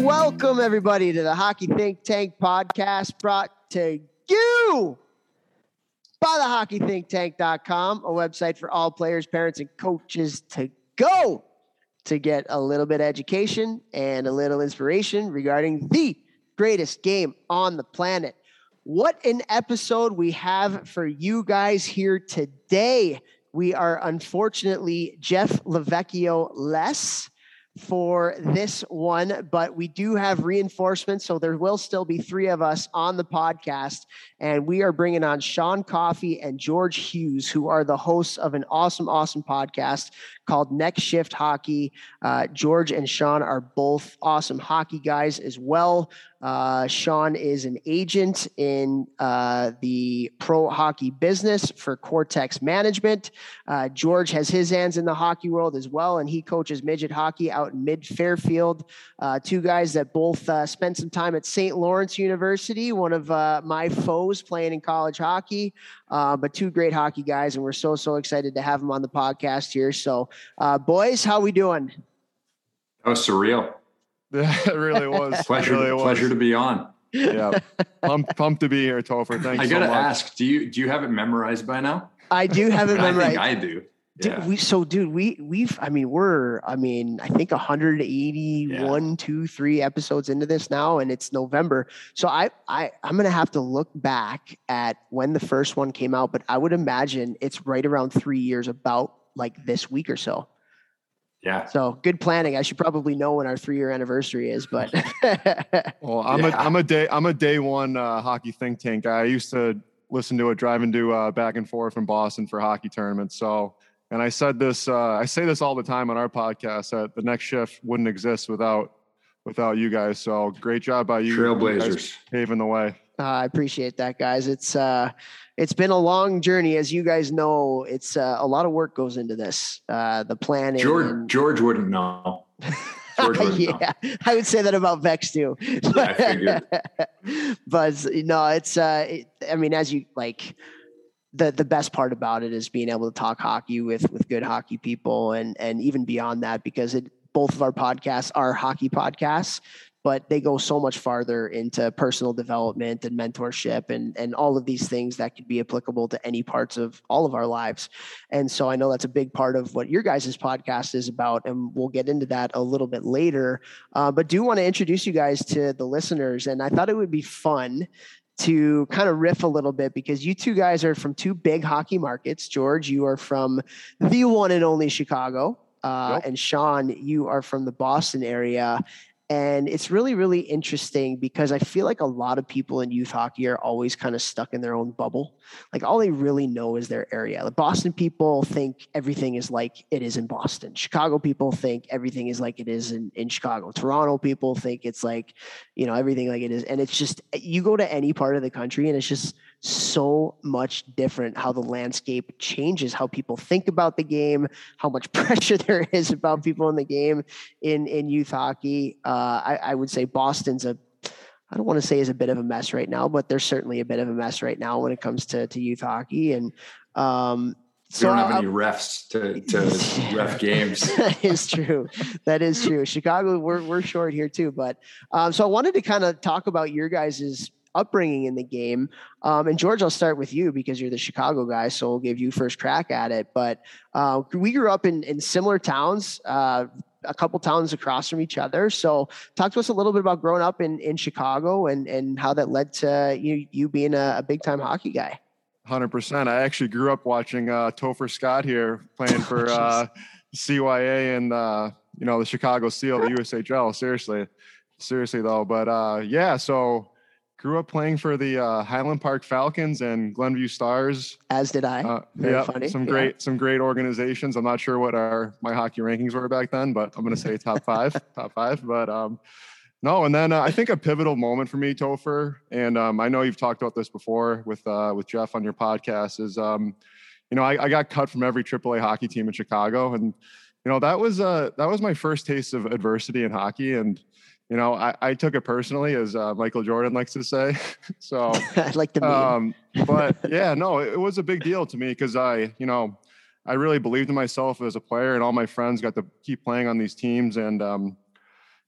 Welcome everybody to the Hockey Think Tank podcast, brought to you by thehockeythinktank.com, a website for all players, parents, and coaches to go to get a little bit of education and a little inspiration regarding the greatest game on the planet. What an episode we have for you guys here today. We are unfortunately Jeff Lavecchio-less for this one, but we do have reinforcements, so there will still be three of us on the podcast, and we are bringing on Sean Coffey and George Hughes, who are the hosts of an awesome podcast called Next Shift Hockey. George and Sean are both awesome hockey guys as well. Sean is an agent in the pro hockey business for Cortex Management. George has his hands in the hockey world as well, and he coaches midget hockey out in mid-Fairfield. Two guys that both spent some time at St. Lawrence University, one of my foes playing in college hockey, but two great hockey guys, and we're so excited to have them on the podcast here. So, boys, how we doing? That was surreal. It really was. Pleasure to be on. Yeah. Pumped to be here, Topher. Thanks so much. I got to ask, do you have it memorized by now? I do have it memorized. I think I do. Yeah. I think 181, yeah, 2, 3 episodes into this now, and it's November. So I'm going to have to look back at when the first one came out, but I would imagine it's right around 3 years, about like this week or so. Yeah. So good planning. I should probably know when our 3-year anniversary is, but. Well, I'm a day one Hockey Think Tank guy. I used to listen to it driving to back and forth from Boston for hockey tournaments. So, and I said this, I say this all the time on our podcast, that the Next Shift wouldn't exist without you guys. So great job by you. Trailblazers, paving the way. I appreciate that, guys. It's been a long journey, as you guys know. It's a lot of work goes into this. The planning. George wouldn't know. George wouldn't know. I would say that about Vex too. Yeah, but no, it's. As you like. The best part about it is being able to talk hockey with good hockey people, and even beyond that, because both of our podcasts are hockey podcasts, but they go so much farther into personal development and mentorship and all of these things that could be applicable to any parts of all of our lives. And so I know that's a big part of what your guys' podcast is about, and we'll get into that a little bit later. But do want to introduce you guys to the listeners. And I thought it would be fun to kind of riff a little bit, because you two guys are from two big hockey markets. George, you are from the one and only Chicago. Yep. And Sean, you are from the Boston area. And it's really, really interesting, because I feel like a lot of people in youth hockey are always kind of stuck in their own bubble. Like, all they really know is their area. The Boston people think everything is like it is in Boston. Chicago people think everything is like it is in Chicago. Toronto people think it's like, everything like it is. And it's just, you go to any part of the country and it's just so much different how the landscape changes, how people think about the game, how much pressure there is about people in the game in youth hockey. I would say Boston's I don't want to say is a bit of a mess right now, but there's certainly a bit of a mess right now when it comes to youth hockey. And so we don't have any refs to ref games. That is true. Chicago, we're short here too. But so I wanted to kind of talk about your guys's upbringing in the game. And George, I'll start with you because you're the Chicago guy, so we'll give you first crack at it. But we grew up in similar towns, a couple towns across from each other. So talk to us a little bit about growing up in Chicago and how that led to you being a big time hockey guy. 100%. I actually grew up watching Topher Scott here playing for CYA and the Chicago Steel, the USHL. Seriously though. But so grew up playing for the Highland Park Falcons and Glenview Stars. As did I. Funny. Some great organizations. I'm not sure what my hockey rankings were back then, but I'm going to say top five. But no, and then I think a pivotal moment for me, Topher, and I know you've talked about this before with Jeff on your podcast, is I got cut from every AAA hockey team in Chicago, and that was my first taste of adversity in hockey, and. I took it personally, as Michael Jordan likes to say. So, like the meme. But yeah, no, it was a big deal to me because I really believed in myself as a player, and all my friends got to keep playing on these teams. And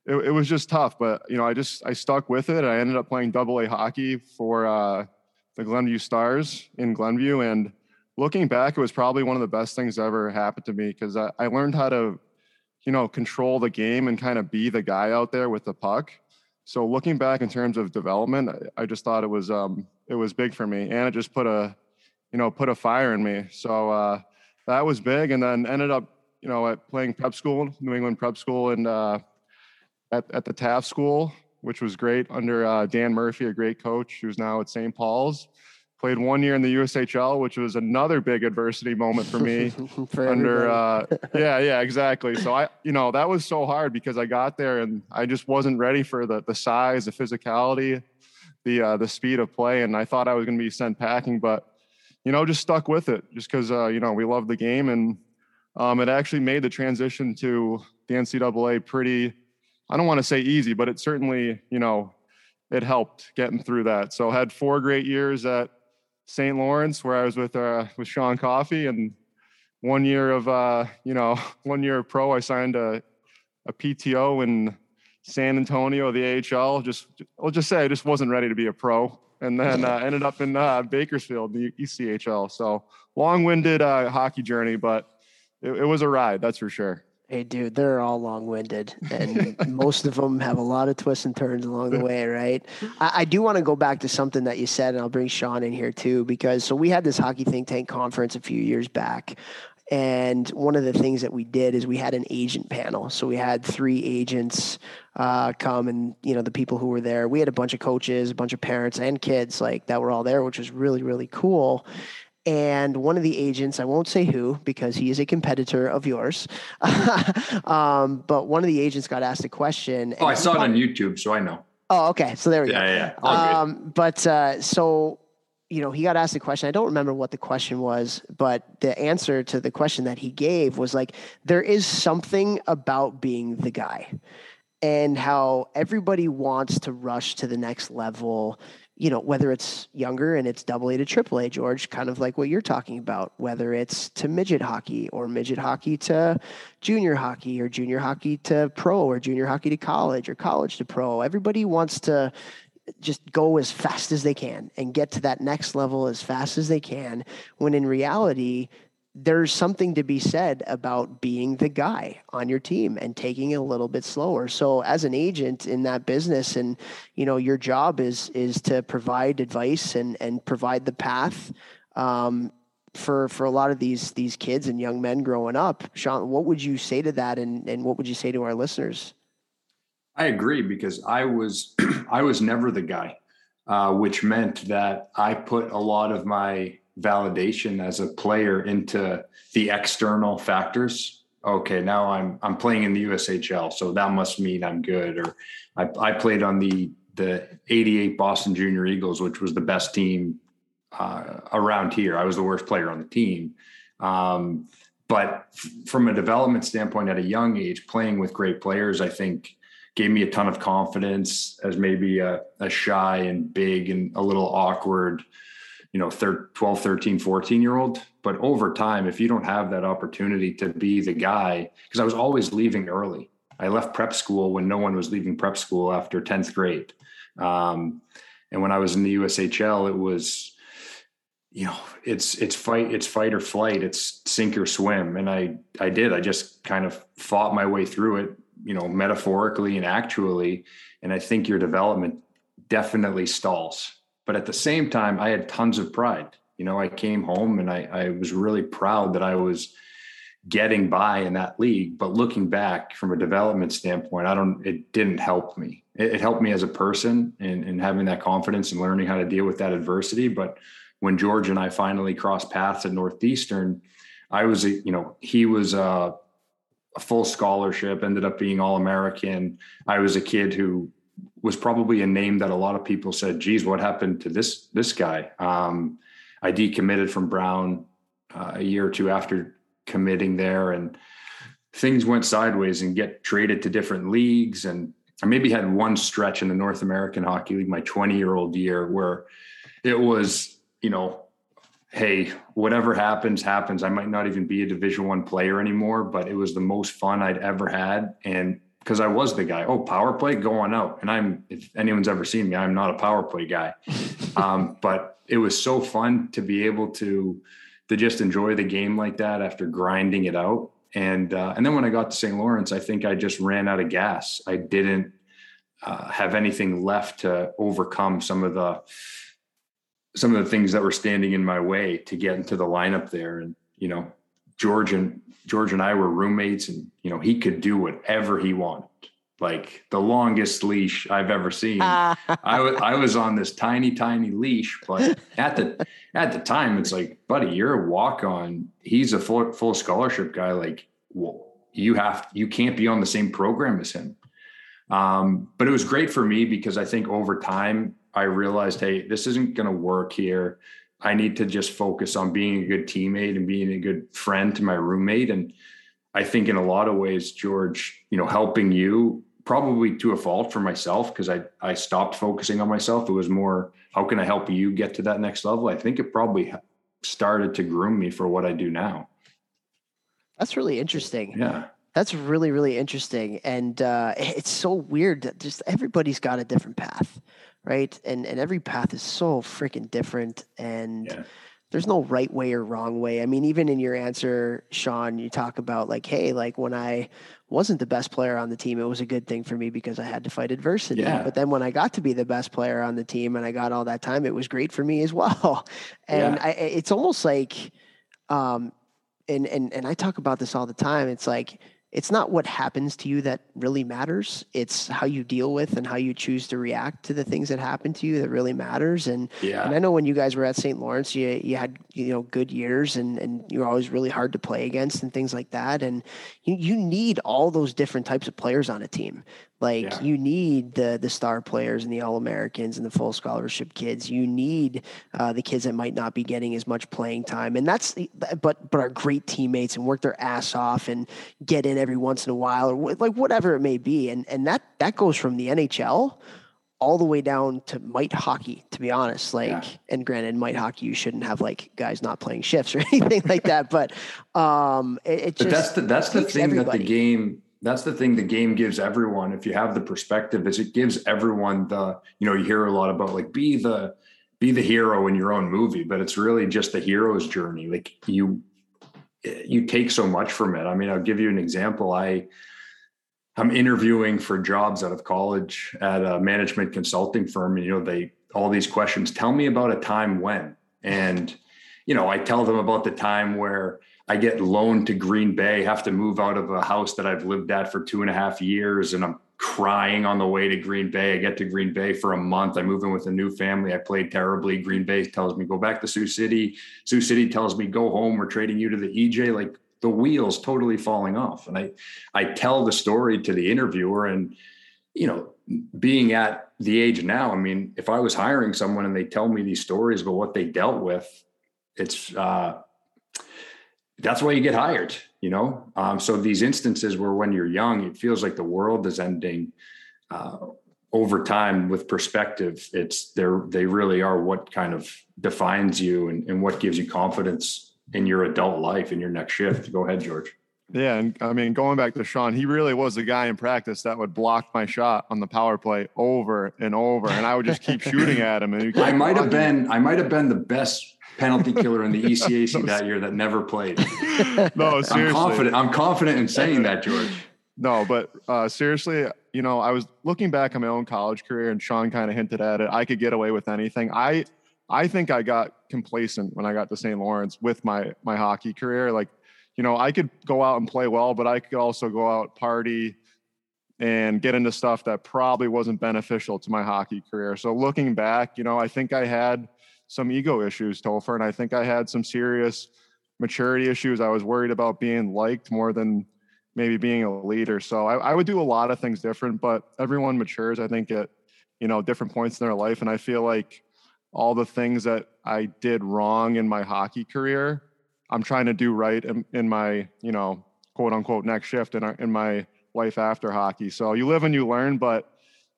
it was just tough, but you know, I stuck with it. I ended up playing Double-A hockey for the Glenview Stars in Glenview, and looking back, it was probably one of the best things that ever happened to me, because I learned how to, you know, control the game and kind of be the guy out there with the puck. So looking back in terms of development, I just thought it was big for me, and it just put a fire in me. So that was big, and then ended up, you know, at playing prep school, New England prep school, and at the Taft School, which was great under Dan Murphy, a great coach who's now at St. Paul's. Played 1 year in the USHL, which was another big adversity moment for me. Yeah, exactly. So you know, that was so hard because I got there and I just wasn't ready for the size, the physicality, the speed of play. And I thought I was going to be sent packing, but, you know, just stuck with it just because, you know, we love the game. And it actually made the transition to the NCAA pretty, I don't want to say easy, but it certainly, you know, it helped getting through that. So I had 4 great years at St. Lawrence, where I was with Sean Coffey, and 1 year of, you know, 1 year of pro. I signed a PTO in San Antonio, the AHL. I'll just say I just wasn't ready to be a pro. And then ended up in Bakersfield, the ECHL. So long-winded hockey journey, but it was a ride, that's for sure. Hey, dude, they're all long-winded, and most of them have a lot of twists and turns along the way, right? I do want to go back to something that you said, and I'll bring Sean in here too, because so we had this Hockey Think Tank conference a few years back, and one of the things that we did is we had an agent panel. So we had 3 agents come, and, you know, the people who were there. We had a bunch of coaches, a bunch of parents and kids like that were all there, which was really, really cool. And one of the agents, I won't say who, because he is a competitor of yours. But one of the agents got asked a question. Oh, I saw it on YouTube, so I know. Oh, okay. So there we go. Yeah. But so, you know, he got asked a question. I don't remember what the question was, but the answer to the question that he gave was like, there is something about being the guy and how everybody wants to rush to the next level. You know, whether it's younger and it's Double-A to Triple-A, George, kind of like what you're talking about, whether it's to midget hockey or midget hockey to junior hockey or junior hockey to pro or junior hockey to college or college to pro. Everybody wants to just go as fast as they can and get to that next level as fast as they can, when in reality, there's something to be said about being the guy on your team and taking it a little bit slower. So as an agent in that business, and, you know, your job is to provide advice and provide the path, for a lot of these kids and young men growing up. Sean, what would you say to that? And what would you say to our listeners? I agree, because I was never the guy, which meant that I put a lot of my validation as a player into the external factors. Okay, now I'm playing in the USHL, so that must mean I'm good. Or I played on the 88 Boston Junior Eagles, which was the best team around here. I was the worst player on the team, but from a development standpoint, at a young age, playing with great players, I think, gave me a ton of confidence as maybe a shy and big and a little awkward, you know, 12, 13, 14-year-old. But over time, if you don't have that opportunity to be the guy, because I was always leaving early. I left prep school when no one was leaving prep school after 10th grade. And when I was in the USHL, it was, you know, it's fight or flight. It's sink or swim. And I just kind of fought my way through it, you know, metaphorically and actually. And I think your development definitely stalls. But at the same time, I had tons of pride. You know, I came home and I was really proud that I was getting by in that league. But looking back from a development standpoint, it didn't help me. It helped me as a person and having that confidence and learning how to deal with that adversity. But when George and I finally crossed paths at Northeastern, he was a full scholarship, ended up being All-American. I was a kid who was probably a name that a lot of people said, geez, what happened to this guy? I decommitted from Brown a year or two after committing there, and things went sideways and get traded to different leagues. And I maybe had one stretch in the North American Hockey League, my 20-year-old year, where it was, you know, hey, whatever happens, happens. I might not even be a Division I player anymore, but it was the most fun I'd ever had. And because I was the guy. Oh, power play, go on out. And if anyone's ever seen me, I'm not a power play guy. But it was so fun to be able to just enjoy the game like that after grinding it out. And then when I got to St. Lawrence, I think I just ran out of gas. I didn't have anything left to overcome some of the things that were standing in my way to get into the lineup there. And, you know, George and I were roommates, and, you know, he could do whatever he wanted. Like the longest leash I've ever seen. I was on this tiny, tiny leash, but at the time it's like, buddy, you're a walk-on. He's a full scholarship guy. Like, well, you can't be on the same program as him. But it was great for me because I think over time I realized, hey, this isn't going to work here. I need to just focus on being a good teammate and being a good friend to my roommate. And I think in a lot of ways, George, you know, helping you probably to a fault for myself, because I stopped focusing on myself. It was more, how can I help you get to that next level? I think it probably started to groom me for what I do now. That's really interesting. Yeah. That's really, really interesting. And it's so weird that just everybody's got a different path, right? And every path is so freaking different. And yeah. There's no right way or wrong way. I mean, even in your answer, Sean, you talk about like, hey, like when I wasn't the best player on the team, it was a good thing for me because I had to fight adversity. Yeah. But then when I got to be the best player on the team and I got all that time, it was great for me as well. And yeah. It's almost like, and I talk about this all the time. It's like, it's not what happens to you that really matters. It's how you deal with and how you choose to react to the things that happen to you that really matters. And, yeah. And I know when you guys were at St. Lawrence, you had, you know, good years and you were always really hard to play against and things like that. And you need all those different types of players on a team. Like yeah. You need the star players and the All-Americans and the full scholarship kids. You need the kids that might not be getting as much playing time, and but are great teammates and work their ass off and get in every once in a while or like whatever it may be. And that goes from the NHL all the way down to mite hockey, to be honest. Like, yeah. And granted, mite hockey, you shouldn't have like guys not playing shifts or anything like that. But that's the thing the game gives everyone. If you have the perspective, is it gives everyone the, you know, you hear a lot about like be the hero in your own movie, but it's really just the hero's journey. Like you take so much from it. I mean, I'll give you an example. I'm interviewing for jobs out of college at a management consulting firm, and, you know, they, all these questions, tell me about a time when, and, you know, I tell them about the time where I get loaned to Green Bay, have to move out of a house that I've lived at for 2.5 years. And I'm crying on the way to Green Bay. I get to Green Bay for a month. I move in with a new family. I played terribly. Green Bay tells me, go back to Sioux City. Sioux City tells me, go home. We're trading you to the EJ, like the wheels totally falling off. And I tell the story to the interviewer, and, you know, being at the age now, I mean, if I was hiring someone and they tell me these stories about what they dealt with, it's, that's why you get hired, you know? So these instances where when you're young, it feels like the world is ending, over time with perspective, they really are what kind of defines you and what gives you confidence in your adult life, in your next shift. Go ahead, George. Yeah. And I mean, going back to Sean, he really was the guy in practice that would block my shot on the power play over and over. And I would just keep shooting at him. And I might've been the best penalty killer in the ECAC that year that never played. No, seriously. I'm confident in saying that, George. No, but seriously, you know, I was looking back on my own college career, and Sean kind of hinted at it. I could get away with anything. I think I got complacent when I got to St. Lawrence with my hockey career. Like, you know, I could go out and play well, but I could also go out, party, and get into stuff that probably wasn't beneficial to my hockey career. So looking back, you know, I think I had some ego issues, Topher, and I think I had some serious maturity issues. I was worried about being liked more than maybe being a leader. So I would do a lot of things different, but everyone matures, I think, at, you know, different points in their life. And I feel like all the things that I did wrong in my hockey career, I'm trying to do right in my, you know, quote unquote next shift in my life after hockey. So you live and you learn, but,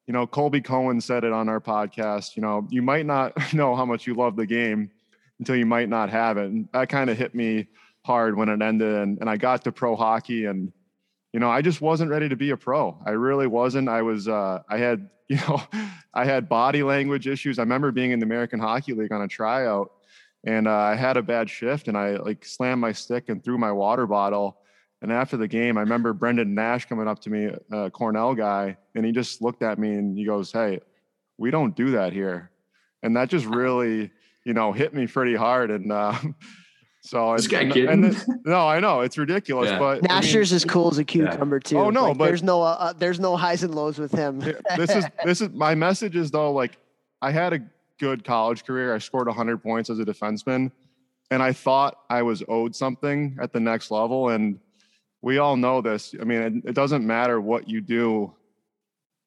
you know, Colby Cohen said it on our podcast, you know, you might not know how much you love the game until you might not have it. And that kind of hit me hard when it ended, and I got to pro hockey, and, you know, I just wasn't ready to be a pro. I really wasn't. I was, I had body language issues. I remember being in the American Hockey League on a tryout, and I had a bad shift, and I like slammed my stick and threw my water bottle. And after the game, I remember Brendan Nash coming up to me, a Cornell guy, and he just looked at me and he goes, "Hey, we don't do that here." And that just really, you know, hit me pretty hard. And so this guy kidding. No, I know it's ridiculous, yeah. But Nasher's as cool as a cucumber too. Oh no, like, but there's no highs and lows with him. This is my message is though. Like, I had a good college career. I scored 100 points as a defenseman, and I thought I was owed something at the next level. And we all know this. I mean, it doesn't matter what you do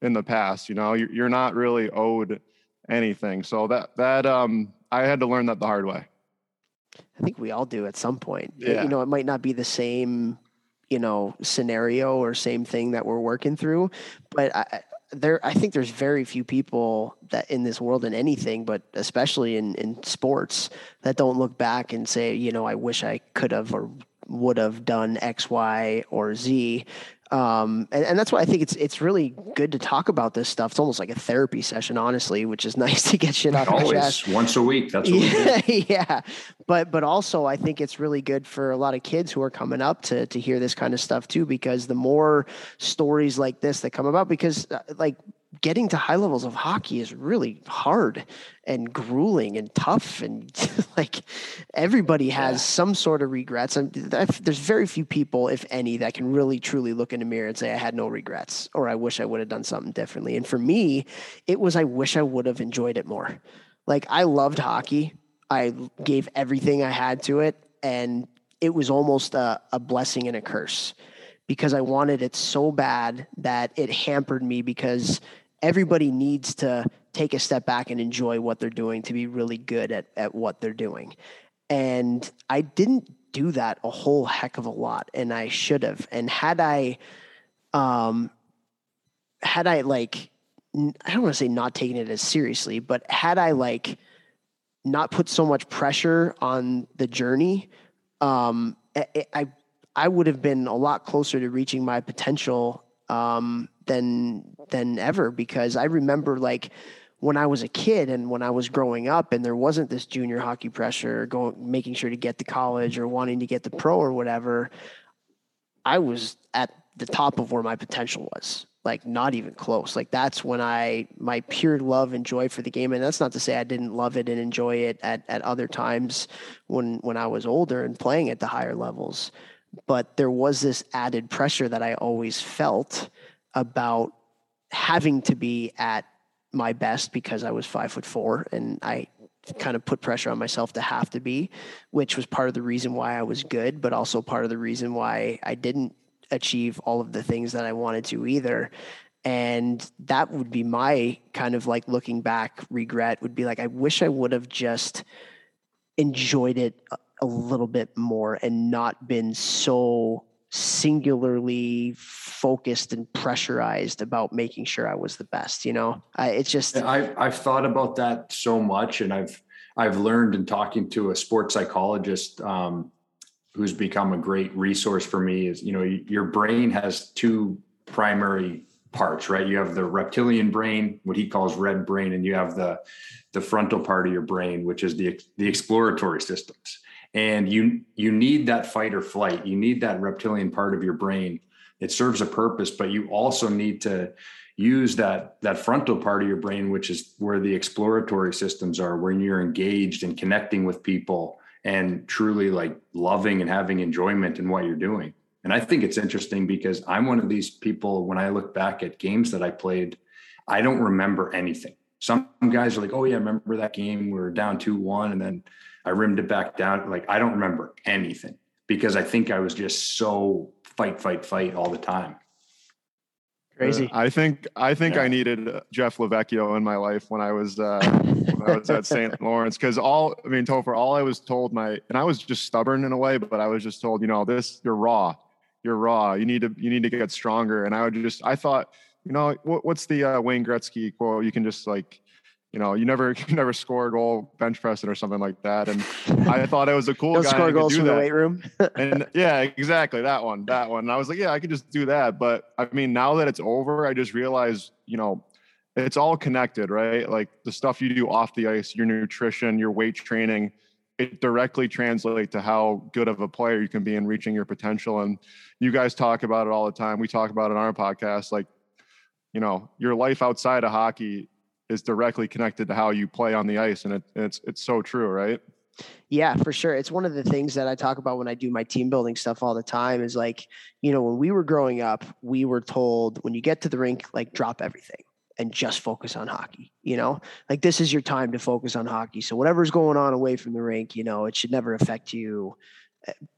in the past, you know, you're not really owed anything. So that I had to learn that the hard way. I think we all do at some point. Yeah. You know, it might not be the same, you know, scenario or same thing that we're working through, but I think there's very few people that in this world in anything, but especially in sports, that don't look back and say, you know, I wish I could have or would have done X, Y, or Z. And that's why I think it's really good to talk about this stuff. It's almost like a therapy session, honestly, which is nice to get shit off your chest. Always, once a week. That's what we do. Yeah. But also I think it's really good for a lot of kids who are coming up to hear this kind of stuff too, because the more stories like this that come about, because like getting to high levels of hockey is really hard and grueling and tough. And like everybody has some sort of regrets. And there's very few people, if any, that can really truly look in the mirror and say, I had no regrets, or I wish I would have done something differently. And for me, it was, I wish I would have enjoyed it more. Like I loved hockey. I gave everything I had to it. And it was almost a blessing and a curse, because I wanted it so bad that it hampered me, because everybody needs to take a step back and enjoy what they're doing to be really good at what they're doing. And I didn't do that a whole heck of a lot, and I should have. And had I like, I don't want to say not taking it as seriously, but had I like not put so much pressure on the journey, I would have been a lot closer to reaching my potential than ever, because I remember like when I was a kid and when I was growing up and there wasn't this junior hockey pressure making sure to get to college or wanting to get to pro or whatever, I was at the top of where my potential was. Like not even close. Like that's when my pure love and joy for the game. And that's not to say I didn't love it and enjoy it at other times when I was older and playing at the higher levels. But there was this added pressure that I always felt about having to be at my best, because I was 5'4" and I kind of put pressure on myself to have to be, which was part of the reason why I was good, but also part of the reason why I didn't achieve all of the things that I wanted to either. And that would be my kind of like looking back regret, would be like, I wish I would have just enjoyed it a little bit more and not been so singularly focused and pressurized about making sure I was the best. You know, I've thought about that so much, and I've learned in talking to a sports psychologist, who's become a great resource for me, is, you know, your brain has two primary parts, right? You have the reptilian brain, what he calls red brain, and you have the frontal part of your brain, which is the exploratory systems. And you need that fight or flight. You need that reptilian part of your brain. It serves a purpose, but you also need to use that frontal part of your brain, which is where the exploratory systems are, when you're engaged and connecting with people and truly like loving and having enjoyment in what you're doing. And I think it's interesting because I'm one of these people, when I look back at games that I played, I don't remember anything. Some guys are like, oh yeah, remember that game? We were down 2-1 and then I rimmed it back down. Like, I don't remember anything, because I think I was just so fight all the time. Crazy. I think I needed Jeff Lavecchio in my life when I was at St. Lawrence, because Topher, all I was told, and I was just stubborn in a way, but I was just told, you know, this, you're raw. You need to get stronger. And I thought, you know, what's the Wayne Gretzky quote? You can just like, you know, you never score a goal bench pressing or something like that. And I thought I was a cool guy. Score goals from the weight room. And yeah, exactly. That one. And I was like, yeah, I could just do that. But I mean, now that it's over, I just realized, you know, it's all connected, right? Like the stuff you do off the ice, your nutrition, your weight training, it directly translates to how good of a player you can be in reaching your potential. And you guys talk about it all the time. We talk about it on our podcast. Like, you know, your life outside of hockey is directly connected to how you play on the ice. And it's so true, right? Yeah, for sure. It's one of the things that I talk about when I do my team building stuff all the time is like, you know, when we were growing up, we were told when you get to the rink, like drop everything and just focus on hockey, you know, like this is your time to focus on hockey. So whatever's going on away from the rink, you know, it should never affect you.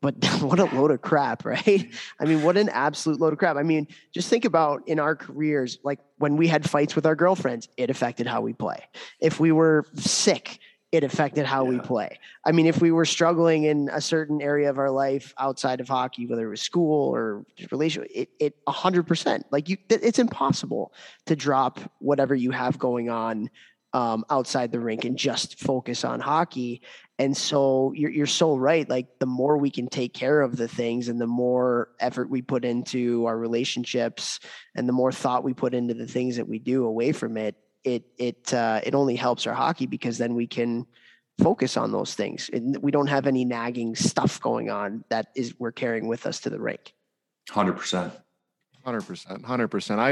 But what a load of crap, right? I mean, what an absolute load of crap. I mean, just think about in our careers, like when we had fights with our girlfriends, it affected how we play. If we were sick, it affected how we play. I mean, if we were struggling in a certain area of our life outside of hockey, whether it was school or relationship, it 100%, like it's impossible to drop whatever you have going on outside the rink and just focus on hockey. And so you're so right. Like the more we can take care of the things and the more effort we put into our relationships and the more thought we put into the things that we do away from it, it only helps our hockey because then we can focus on those things and we don't have any nagging stuff going on that we're carrying with us to the rink. 100%.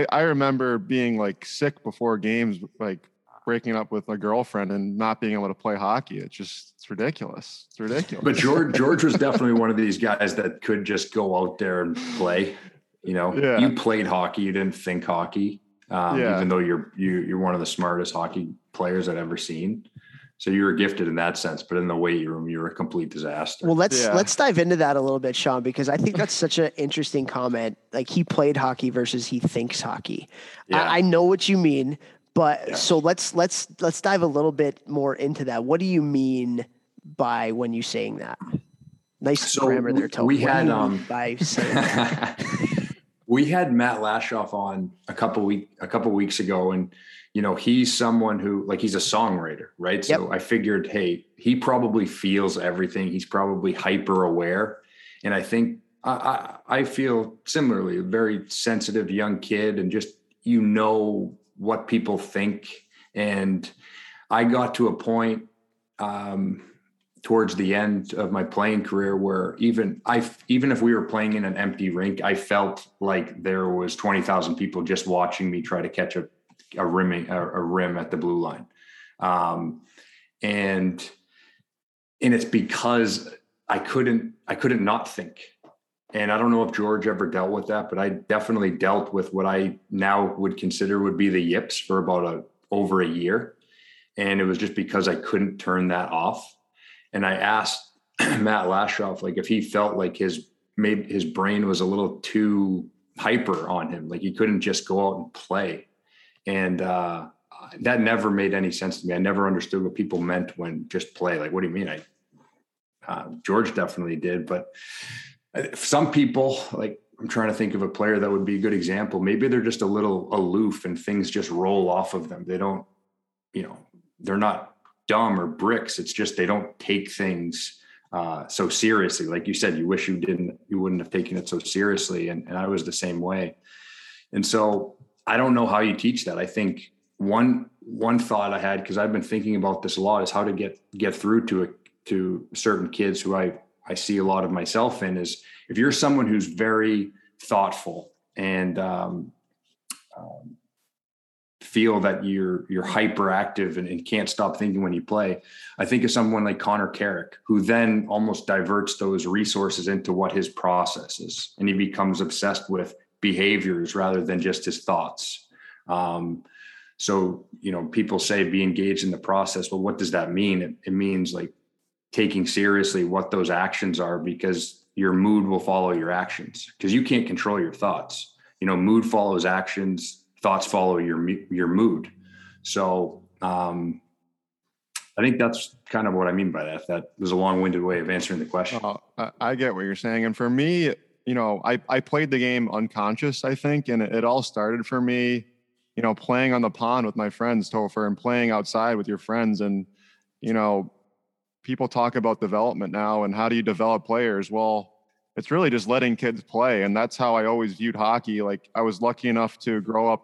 I remember being like sick before games, like breaking up with a girlfriend and not being able to play hockey. It's ridiculous. But George was definitely one of these guys that could just go out there and play, you know. Yeah. You played hockey. You didn't think hockey, even though you're one of the smartest hockey players I've ever seen. So you were gifted in that sense, but in the weight room, you were a complete disaster. Well, let's dive into that a little bit, Sean, because I think that's such an interesting comment. Like he played hockey versus he thinks hockey. Yeah. I know what you mean. But so let's dive a little bit more into that. What do you mean by when you saying that? Nice grammar there, Topher. We had Matt Lashoff on a couple weeks ago, and you know he's someone who like he's a songwriter, right? So I figured, hey, he probably feels everything. He's probably hyper aware, and I think I feel similarly. A very sensitive young kid, and just you know what people think. And I got to a point towards the end of my playing career where even if we were playing in an empty rink, I felt like there was 20,000 people just watching me try to catch a rim at the blue line. And it's because I couldn't not think. And I don't know if George ever dealt with that, but I definitely dealt with what I now would consider would be the yips for about over a year. And it was just because I couldn't turn that off. And I asked Matt Lashoff, like if he felt like maybe his brain was a little too hyper on him, like he couldn't just go out and play. And that never made any sense to me. I never understood what people meant when just play. Like, what do you mean? George definitely did, but some people, like I'm trying to think of a player that would be a good example. Maybe they're just a little aloof and things just roll off of them. They don't, you know, they're not dumb or bricks. It's just, they don't take things so seriously. Like you said, you wish you wouldn't have taken it so seriously. And I was the same way. And so I don't know how you teach that. I think one thought I had, cause I've been thinking about this a lot, is how to get through to certain kids who I see a lot of myself in, is if you're someone who's very thoughtful and feel that you're hyperactive and can't stop thinking when you play. I think of someone like Connor Carrick, who then almost diverts those resources into what his process is, and he becomes obsessed with behaviors rather than just his thoughts. So, you know, people say be engaged in the process. Well, what does that mean? It means like taking seriously what those actions are, because your mood will follow your actions, because you can't control your thoughts. You know, mood follows actions, thoughts follow your mood. So I think that's kind of what I mean by that. If that was a long-winded way of answering the question. I get what you're saying. And for me, you know, I played the game unconscious, I think, and it all started for me, you know, playing on the pond with my friends, Topher, and playing outside with your friends. And, you know, people talk about development now and how do you develop players? Well, it's really just letting kids play. And that's how I always viewed hockey. Like, I was lucky enough to grow up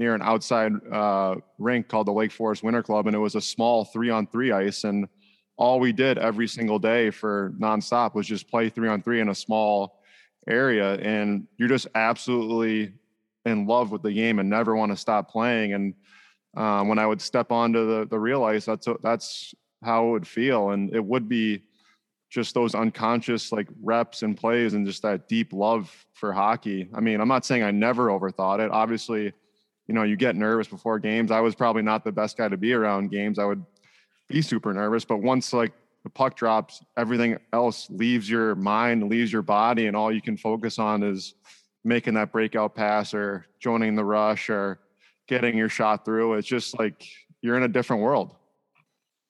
near an outside rink called the Lake Forest Winter Club. And it was a small 3-on-3 ice. And all we did every single day for nonstop was just play 3-on-3 in a small area. And you're just absolutely in love with the game and never want to stop playing. And when I would step onto the real ice, that's how it would feel. And it would be just those unconscious like reps and plays and just that deep love for hockey. I mean, I'm not saying I never overthought it. Obviously, you know, you get nervous before games. I was probably not the best guy to be around games. I would be super nervous, but once like the puck drops, everything else leaves your mind, leaves your body, and all you can focus on is making that breakout pass or joining the rush or getting your shot through. It's just like you're in a different world.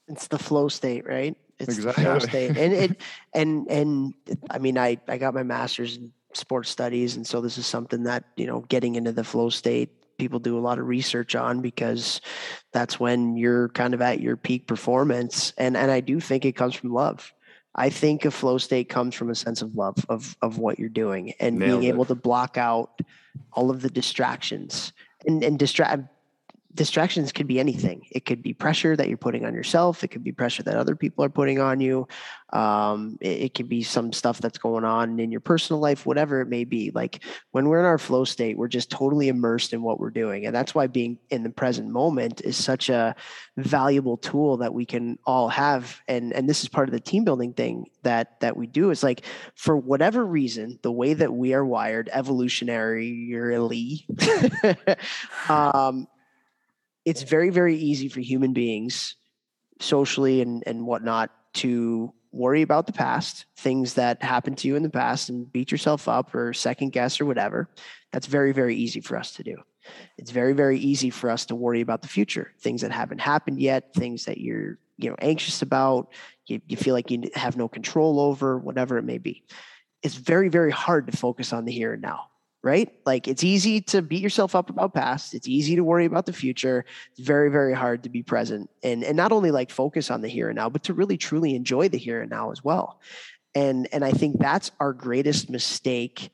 It's the flow state, right? It's exactly. The flow state. And it and I mean, I got my master's in sports studies, and so this is something that, you know, getting into the flow state, people do a lot of research on, because that's when you're kind of at your peak performance. And I do think it comes from love. I think a flow state comes from a sense of love of what you're doing and being able to block out all of the distractions and distractions could be anything. It could be pressure that you're putting on yourself. It could be pressure that other people are putting on you. It could be some stuff that's going on in your personal life, whatever it may be. Like, when we're in our flow state, we're just totally immersed in what we're doing. And that's why being in the present moment is such a valuable tool that we can all have. And this is part of the team building thing that we do. It's like, for whatever reason, the way that we are wired evolutionarily, it's very, very easy for human beings socially and whatnot to worry about the past, things that happened to you in the past, and beat yourself up or second guess or whatever. That's very, very easy for us to do. It's very, very easy for us to worry about the future, things that haven't happened yet, things that you're, you know, anxious about, you feel like you have no control over, whatever it may be. It's very, very hard to focus on the here and now. Right? Like, it's easy to beat yourself up about past. It's easy to worry about the future. It's very, very hard to be present and not only like focus on the here and now, but to really truly enjoy the here and now as well. And I think that's our greatest mistake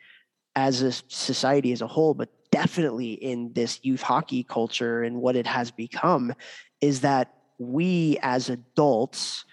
as a society as a whole, but definitely in this youth hockey culture and what it has become, is that we as adults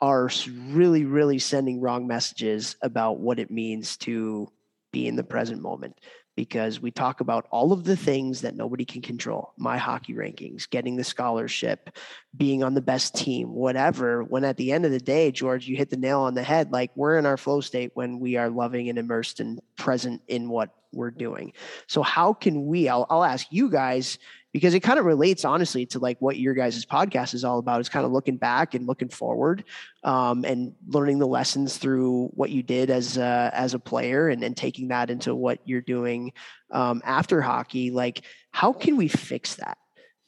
are really, really sending wrong messages about what it means to be in the present moment, because we talk about all of the things that nobody can control, my hockey rankings, getting the scholarship, being on the best team, whatever, when at the end of the day, George, you hit the nail on the head. Like, we're in our flow state when we are loving and immersed and present in what we're doing. So how can we, I'll ask you guys, because it kind of relates honestly to like what your guys' podcast is all about. It's kind of looking back and looking forward, and learning the lessons through what you did as a player, and then taking that into what you're doing after hockey. Like, how can we fix that?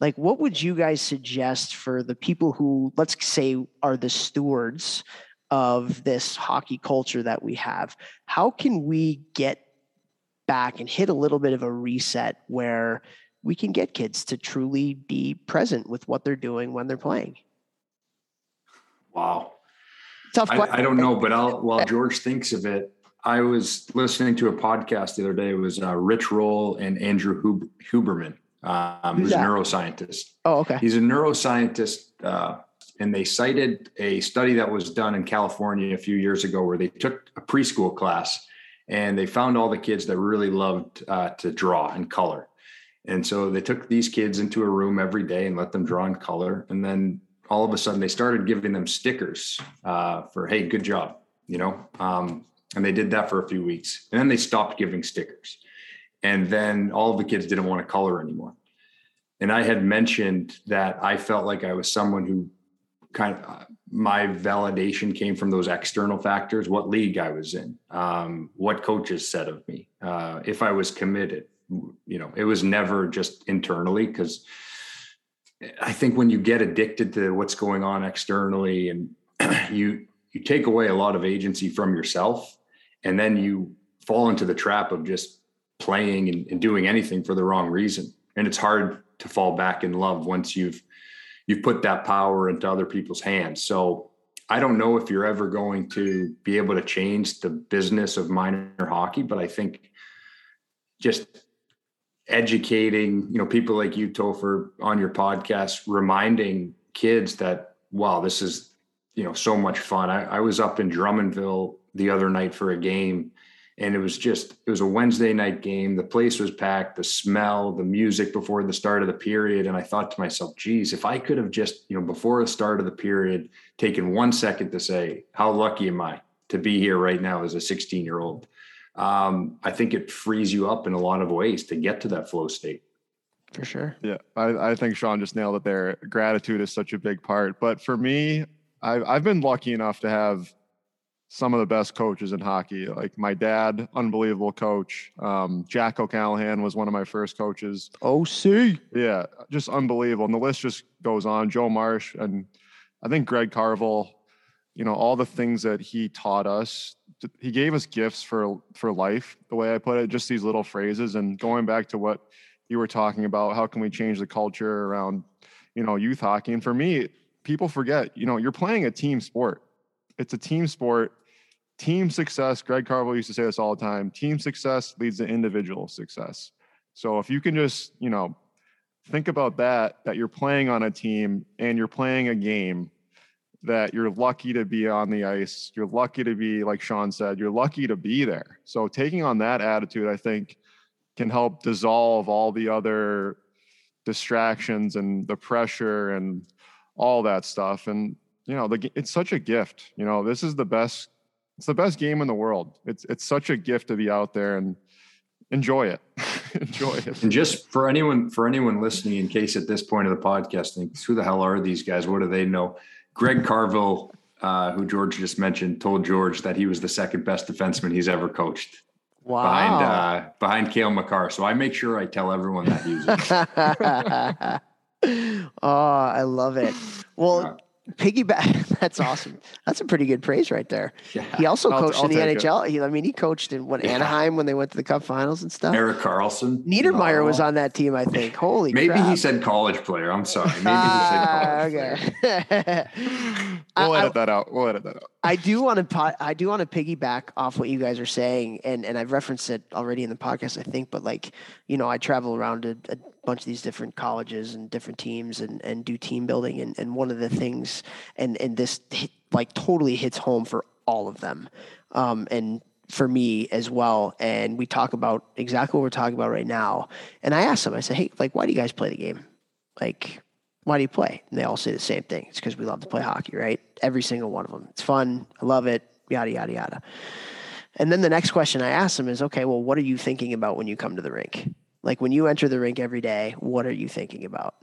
Like, what would you guys suggest for the people who, let's say, are the stewards of this hockey culture that we have? How can we get back and hit a little bit of a reset where we can get kids to truly be present with what they're doing when they're playing? Wow. Tough question. I don't know, but while George thinks of it, I was listening to a podcast the other day. It was Rich Roll and Andrew Huberman, who's a neuroscientist. Oh, okay. He's a neuroscientist, and they cited a study that was done in California a few years ago where they took a preschool class and they found all the kids that really loved to draw and color. And so they took these kids into a room every day and let them draw and color. And then all of a sudden they started giving them stickers for, hey, good job, you know? And they did that for a few weeks, and then they stopped giving stickers. And then all of the kids didn't want to color anymore. And I had mentioned that I felt like I was someone who kind of, my validation came from those external factors, what league I was in, what coaches said of me, if I was committed. You know, it was never just internally, because I think when you get addicted to what's going on externally, and you take away a lot of agency from yourself, and then you fall into the trap of just playing and doing anything for the wrong reason. And it's hard to fall back in love once you've put that power into other people's hands. So I don't know if you're ever going to be able to change the business of minor hockey, but I think just educating, you know, people like you, Topher, on your podcast, reminding kids that, wow, this is, you know, so much fun. I was up in Drummondville the other night for a game, and it was a Wednesday night game. The place was packed, the smell, the music before the start of the period. And I thought to myself, geez, if I could have just, you know, before the start of the period, taken 1 second to say, how lucky am I to be here right now as a 16-year-old? I think it frees you up in a lot of ways to get to that flow state. For sure. Yeah. I think Sean just nailed it there. Gratitude is such a big part. But for me, I've been lucky enough to have some of the best coaches in hockey. Like my dad, unbelievable coach. Jack O'Callahan was one of my first coaches. OC. Yeah, just unbelievable. And the list just goes on. Joe Marsh, and I think Greg Carville, you know, all the things that he taught us. He gave us gifts for life, the way I put it, just these little phrases. And going back to what you were talking about, how can we change the culture around, you know, youth hockey? And for me, people forget, you know, you're playing a team sport. It's a team sport. Team success, Greg Carville used to say this all the time, team success leads to individual success. So if you can just, you know, think about that you're playing on a team and you're playing a game, that you're lucky to be on the ice. You're lucky to be, like Sean said, you're lucky to be there. So taking on that attitude, I think, can help dissolve all the other distractions and the pressure and all that stuff. And, you know, it's such a gift. You know, this is the best. It's the best game in the world. It's such a gift to be out there and enjoy it. Enjoy it. And just for anyone listening, in case at this point of the podcast thinks, who the hell are these guys? What do they know? Greg Carville, who George just mentioned, told George that he was the second best defenseman he's ever coached. Wow. Behind Cale Makar. So I make sure I tell everyone that usually. Oh, I love it. Well, piggyback. That's awesome. That's a pretty good praise right there. Yeah. He also coached in the NHL. He coached in Anaheim when they went to the Cup Finals and stuff. Eric Carlson. Niedermeyer was on that team, I think. Holy crap. Maybe he said college player. I'm sorry. Maybe he said college player. We'll edit that out. I do want to piggyback off what you guys are saying, and I've referenced it already in the podcast, I think, but like, you know, I travel around to a bunch of these different colleges and different teams and do team building. And one of the things, and this totally hits home for all of them. And for me as well. And we talk about exactly what we're talking about right now. And I asked them, I said, hey, why do you guys play the game? Why do you play? And they all say the same thing. It's because we love to play hockey, right? Every single one of them. It's fun. I love it. Yada, yada, yada. And then the next question I ask them is, okay, well, what are you thinking about when you come to the rink? When you enter the rink every day, what are you thinking about?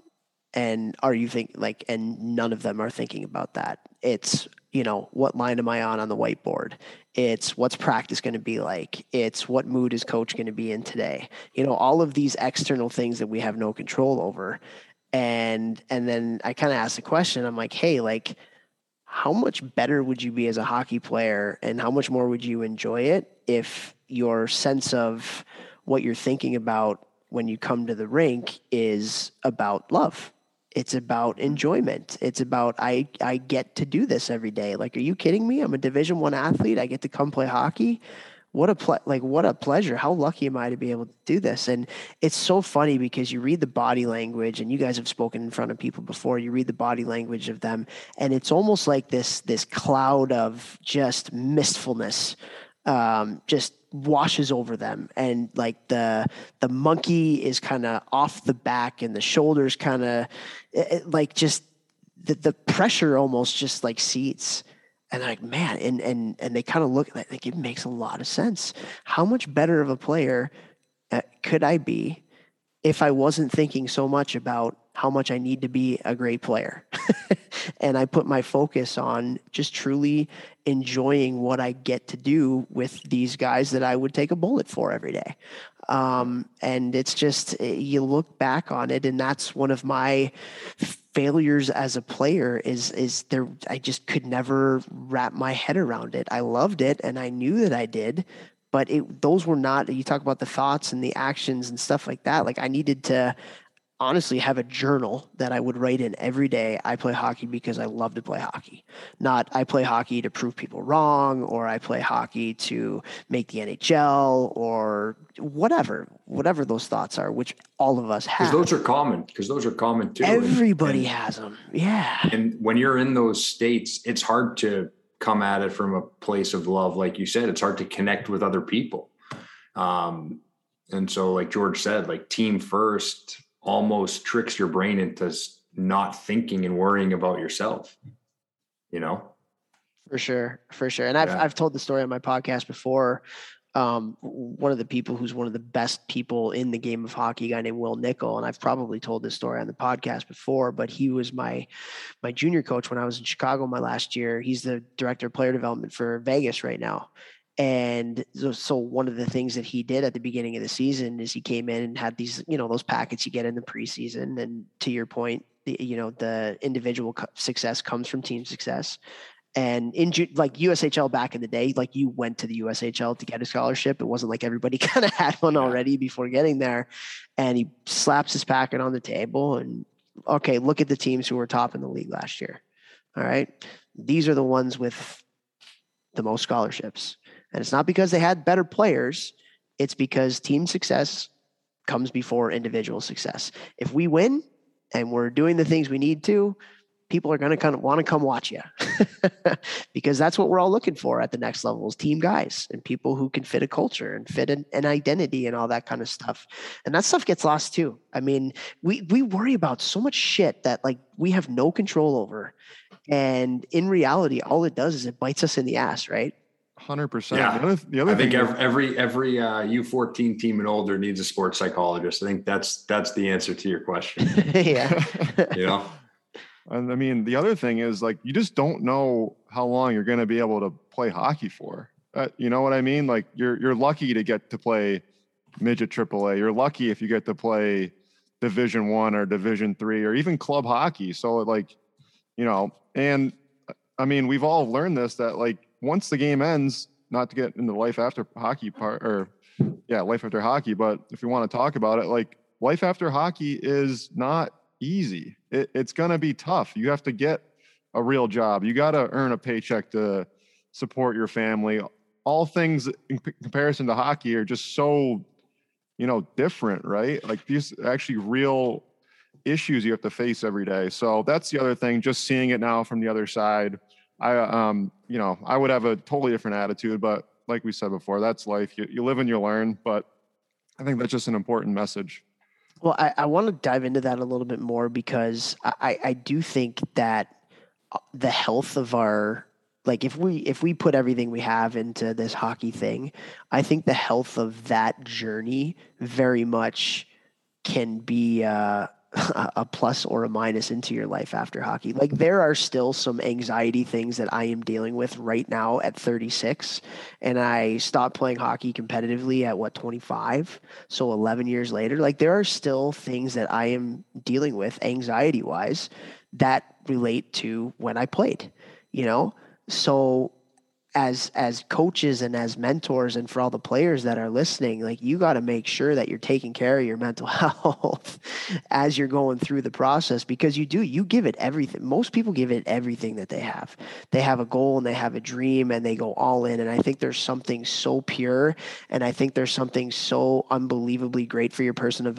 And none of them are thinking about that. It's, you know, what line am I on the whiteboard? It's what's practice going to be like? It's what mood is coach going to be in today? You know, all of these external things that we have no control over. And then I kind of asked the question, I'm like, hey, how much better would you be as a hockey player, and how much more would you enjoy it if your sense of what you're thinking about when you come to the rink is about love? It's about enjoyment. It's about, I get to do this every day. Are you kidding me? I'm a Division I athlete. I get to come play hockey. What a pleasure. How lucky am I to be able to do this? And it's so funny because you read the body language, and you guys have spoken in front of people before, you read the body language of them, and it's almost like this cloud of just mistfulness, just washes over them. And the monkey is kind of off the back, and the shoulders kind of just the pressure almost just seats. And man, and they kind of look like it makes a lot of sense. How much better of a player could I be if I wasn't thinking so much about how much I need to be a great player? And I put my focus on just truly enjoying what I get to do with these guys that I would take a bullet for every day. And it's just, you look back on it, and that's one of my failures as a player is there. I just could never wrap my head around it. I loved it, and I knew that I did, but those were not, you talk about the thoughts and the actions and stuff like that. I needed to honestly have a journal that I would write in every day. I play hockey because I love to play hockey, not I play hockey to prove people wrong, or I play hockey to make the NHL, or whatever those thoughts are, which all of us have. Because those are common too. Everybody has them. Yeah. And when you're in those states, it's hard to come at it from a place of love. Like you said, it's hard to connect with other people. And so like George said, like team first almost tricks your brain into not thinking and worrying about yourself, you know? For sure. And I've told the story on my podcast before. One of the people who's one of the best people in the game of hockey, a guy named Will Nickel. And I've probably told this story on the podcast before, but he was my junior coach when I was in Chicago my last year. He's the director of player development for Vegas right now. And so one of the things that he did at the beginning of the season is he came in and had these, you know, those packets you get in the preseason. And to your point, the individual success comes from team success. And in like USHL back in the day, like you went to the USHL to get a scholarship. It wasn't like everybody kind of had one already before getting there. And he slaps his packet on the table and, okay, look at the teams who were top in the league last year. All right. These are the ones with the most scholarships. And it's not because they had better players. It's because team success comes before individual success. If we win and we're doing the things we need to, people are going to kind of want to come watch you because that's what we're all looking for at the next level is team guys and people who can fit a culture and fit an identity and all that kind of stuff. And that stuff gets lost too. I mean, we worry about so much shit that like we have no control over. And in reality, all it does is it bites us in the ass, right? 100%. Yeah. The other I think every U14 team and older needs a sports psychologist. I think that's the answer to your question. Yeah. You know? And I mean, the other thing is like, you just don't know how long you're going to be able to play hockey for. You know what I mean? Like you're lucky to get to play midget AAA. You're lucky if you get to play Division 1 or Division 3 or even club hockey. So like, you know, and I mean, we've all learned this, that like, once the game ends, not to get into life after hockey, but if you want to talk about it, like life after hockey is not easy. It's going to be tough. You have to get a real job. You got to earn a paycheck to support your family. All things in comparison to hockey are just so, you know, different, right? Like these actually real issues you have to face every day. So that's the other thing, just seeing it now from the other side. I would have a totally different attitude, but like we said before, that's life. You live and you learn, but I think that's just an important message. Well, I want to dive into that a little bit more because I do think that the health of our, like if we put everything we have into this hockey thing, I think the health of that journey very much can be, a plus or a minus into your life after hockey. Like there are still some anxiety things that I am dealing with right now at 36, and I stopped playing hockey competitively at 25. So 11 years later, like there are still things that I am dealing with anxiety wise that relate to when I played, you know? So as coaches and as mentors and for all the players that are listening, like you got to make sure that you're taking care of your mental health as you're going through the process, because you give it everything. Most people give it everything that they have. They have a goal and they have a dream and they go all in. And I think there's something so pure. And I think there's something so unbelievably great for your personal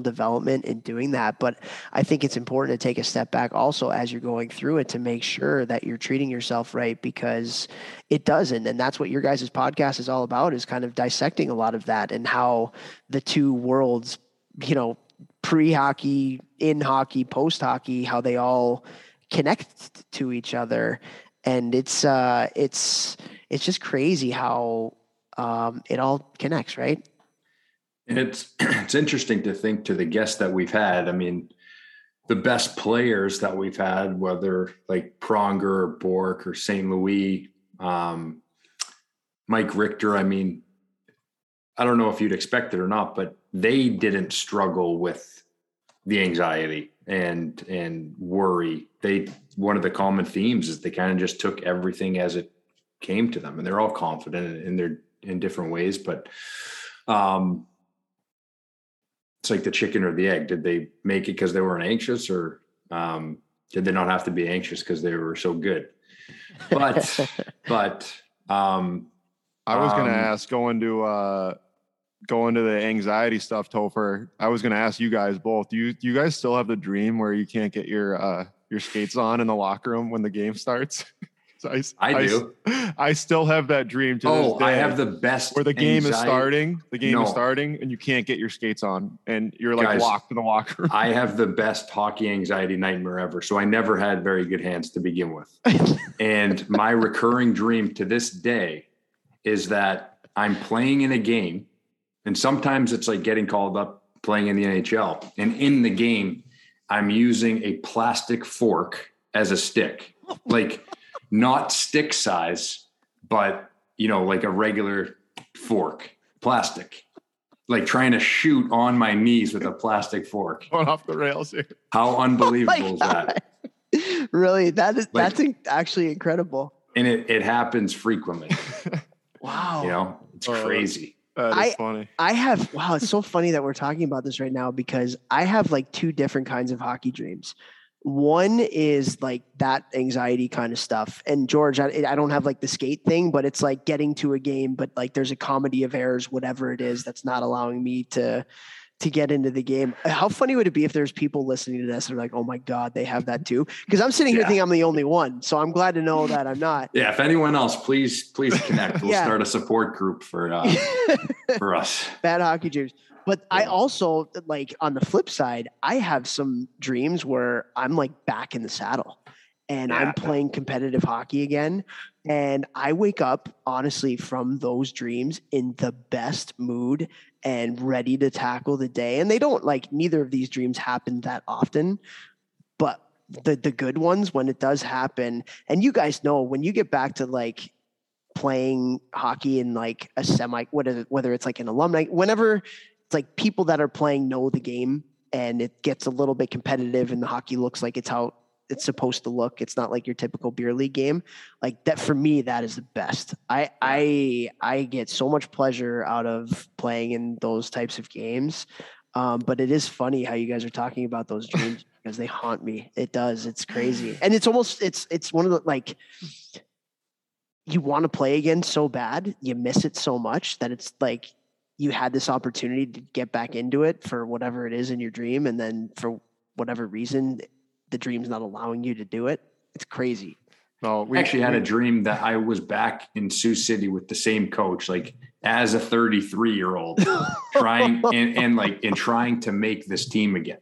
development in doing that. But I think it's important to take a step back also as you're going through it to make sure that you're treating yourself right, because it doesn't. And that's what your guys' podcast is all about, is kind of dissecting a lot of that and how the two worlds, you know, pre-hockey, in hockey, post-hockey, how they all connect to each other. And it's just crazy how it all connects, right? And it's interesting to think to the guests that we've had. I mean, the best players that we've had, whether like Pronger or Bork or St. Louis, Mike Richter, I mean, I don't know if you'd expect it or not, but they didn't struggle with the anxiety and worry. One of the common themes is they kind of just took everything as it came to them, and they're all confident in their, in different ways. But it's like the chicken or the egg. Did they make it because they weren't anxious, or did they not have to be anxious because they were so good? But, I was going to ask, going to the anxiety stuff, Topher, I was going to ask you guys both, do you guys still have the dream where you can't get your skates on in the locker room when the game starts? So I do. I still have that dream to this day. I have the best where the game anxiety. Is starting. The game is starting and you can't get your skates on and you're like locked in the locker room. I have the best hockey anxiety nightmare ever. So I never had very good hands to begin with. And my recurring dream to this day is that I'm playing in a game, and sometimes it's like getting called up playing in the NHL. And in the game, I'm using a plastic fork as a stick, like not stick size, but, you know, like a regular fork, plastic, like trying to shoot on my knees with a plastic fork. Going off the rails here. How unbelievable is that? Really? That's actually incredible. And it happens frequently. Wow. You know, it's crazy. Funny. It's so funny that we're talking about this right now, because I have like two different kinds of hockey dreams. One is like that anxiety kind of stuff. And George, I don't have like the skate thing, but it's like getting to a game, but like there's a comedy of errors, whatever it is, that's not allowing me to get into the game. How funny would it be if there's people listening to this and they're like, oh my God, they have that too? Because I'm sitting here thinking I'm the only one. So I'm glad to know that I'm not. Yeah. If anyone else, please connect. We'll start a support group for us. Bad hockey dreams. But I also, like, on the flip side, I have some dreams where I'm like back in the saddle and I'm playing competitive hockey again. And I wake up, honestly, from those dreams in the best mood and ready to tackle the day. And they don't, like, neither of these dreams happen that often, but the good ones, when it does happen, and you guys know, when you get back to like playing hockey in like a semi, whether it's like an alumni, whenever it's like people that are playing know the game and it gets a little bit competitive and the hockey looks like it's how it's supposed to look. It's not like your typical beer league game. Like that, for me, that is the best. I get so much pleasure out of playing in those types of games. But it is funny how you guys are talking about those dreams because they haunt me. It does. It's crazy. And it's almost, it's one of the, like, you want to play again so bad, you miss it so much that it's like, you had this opportunity to get back into it for whatever it is in your dream. And then for whatever reason, the dream's not allowing you to do it. It's crazy. Well, we actually had a dream that I was back in Sioux City with the same coach, like as a 33-year-old trying and trying to make this team again.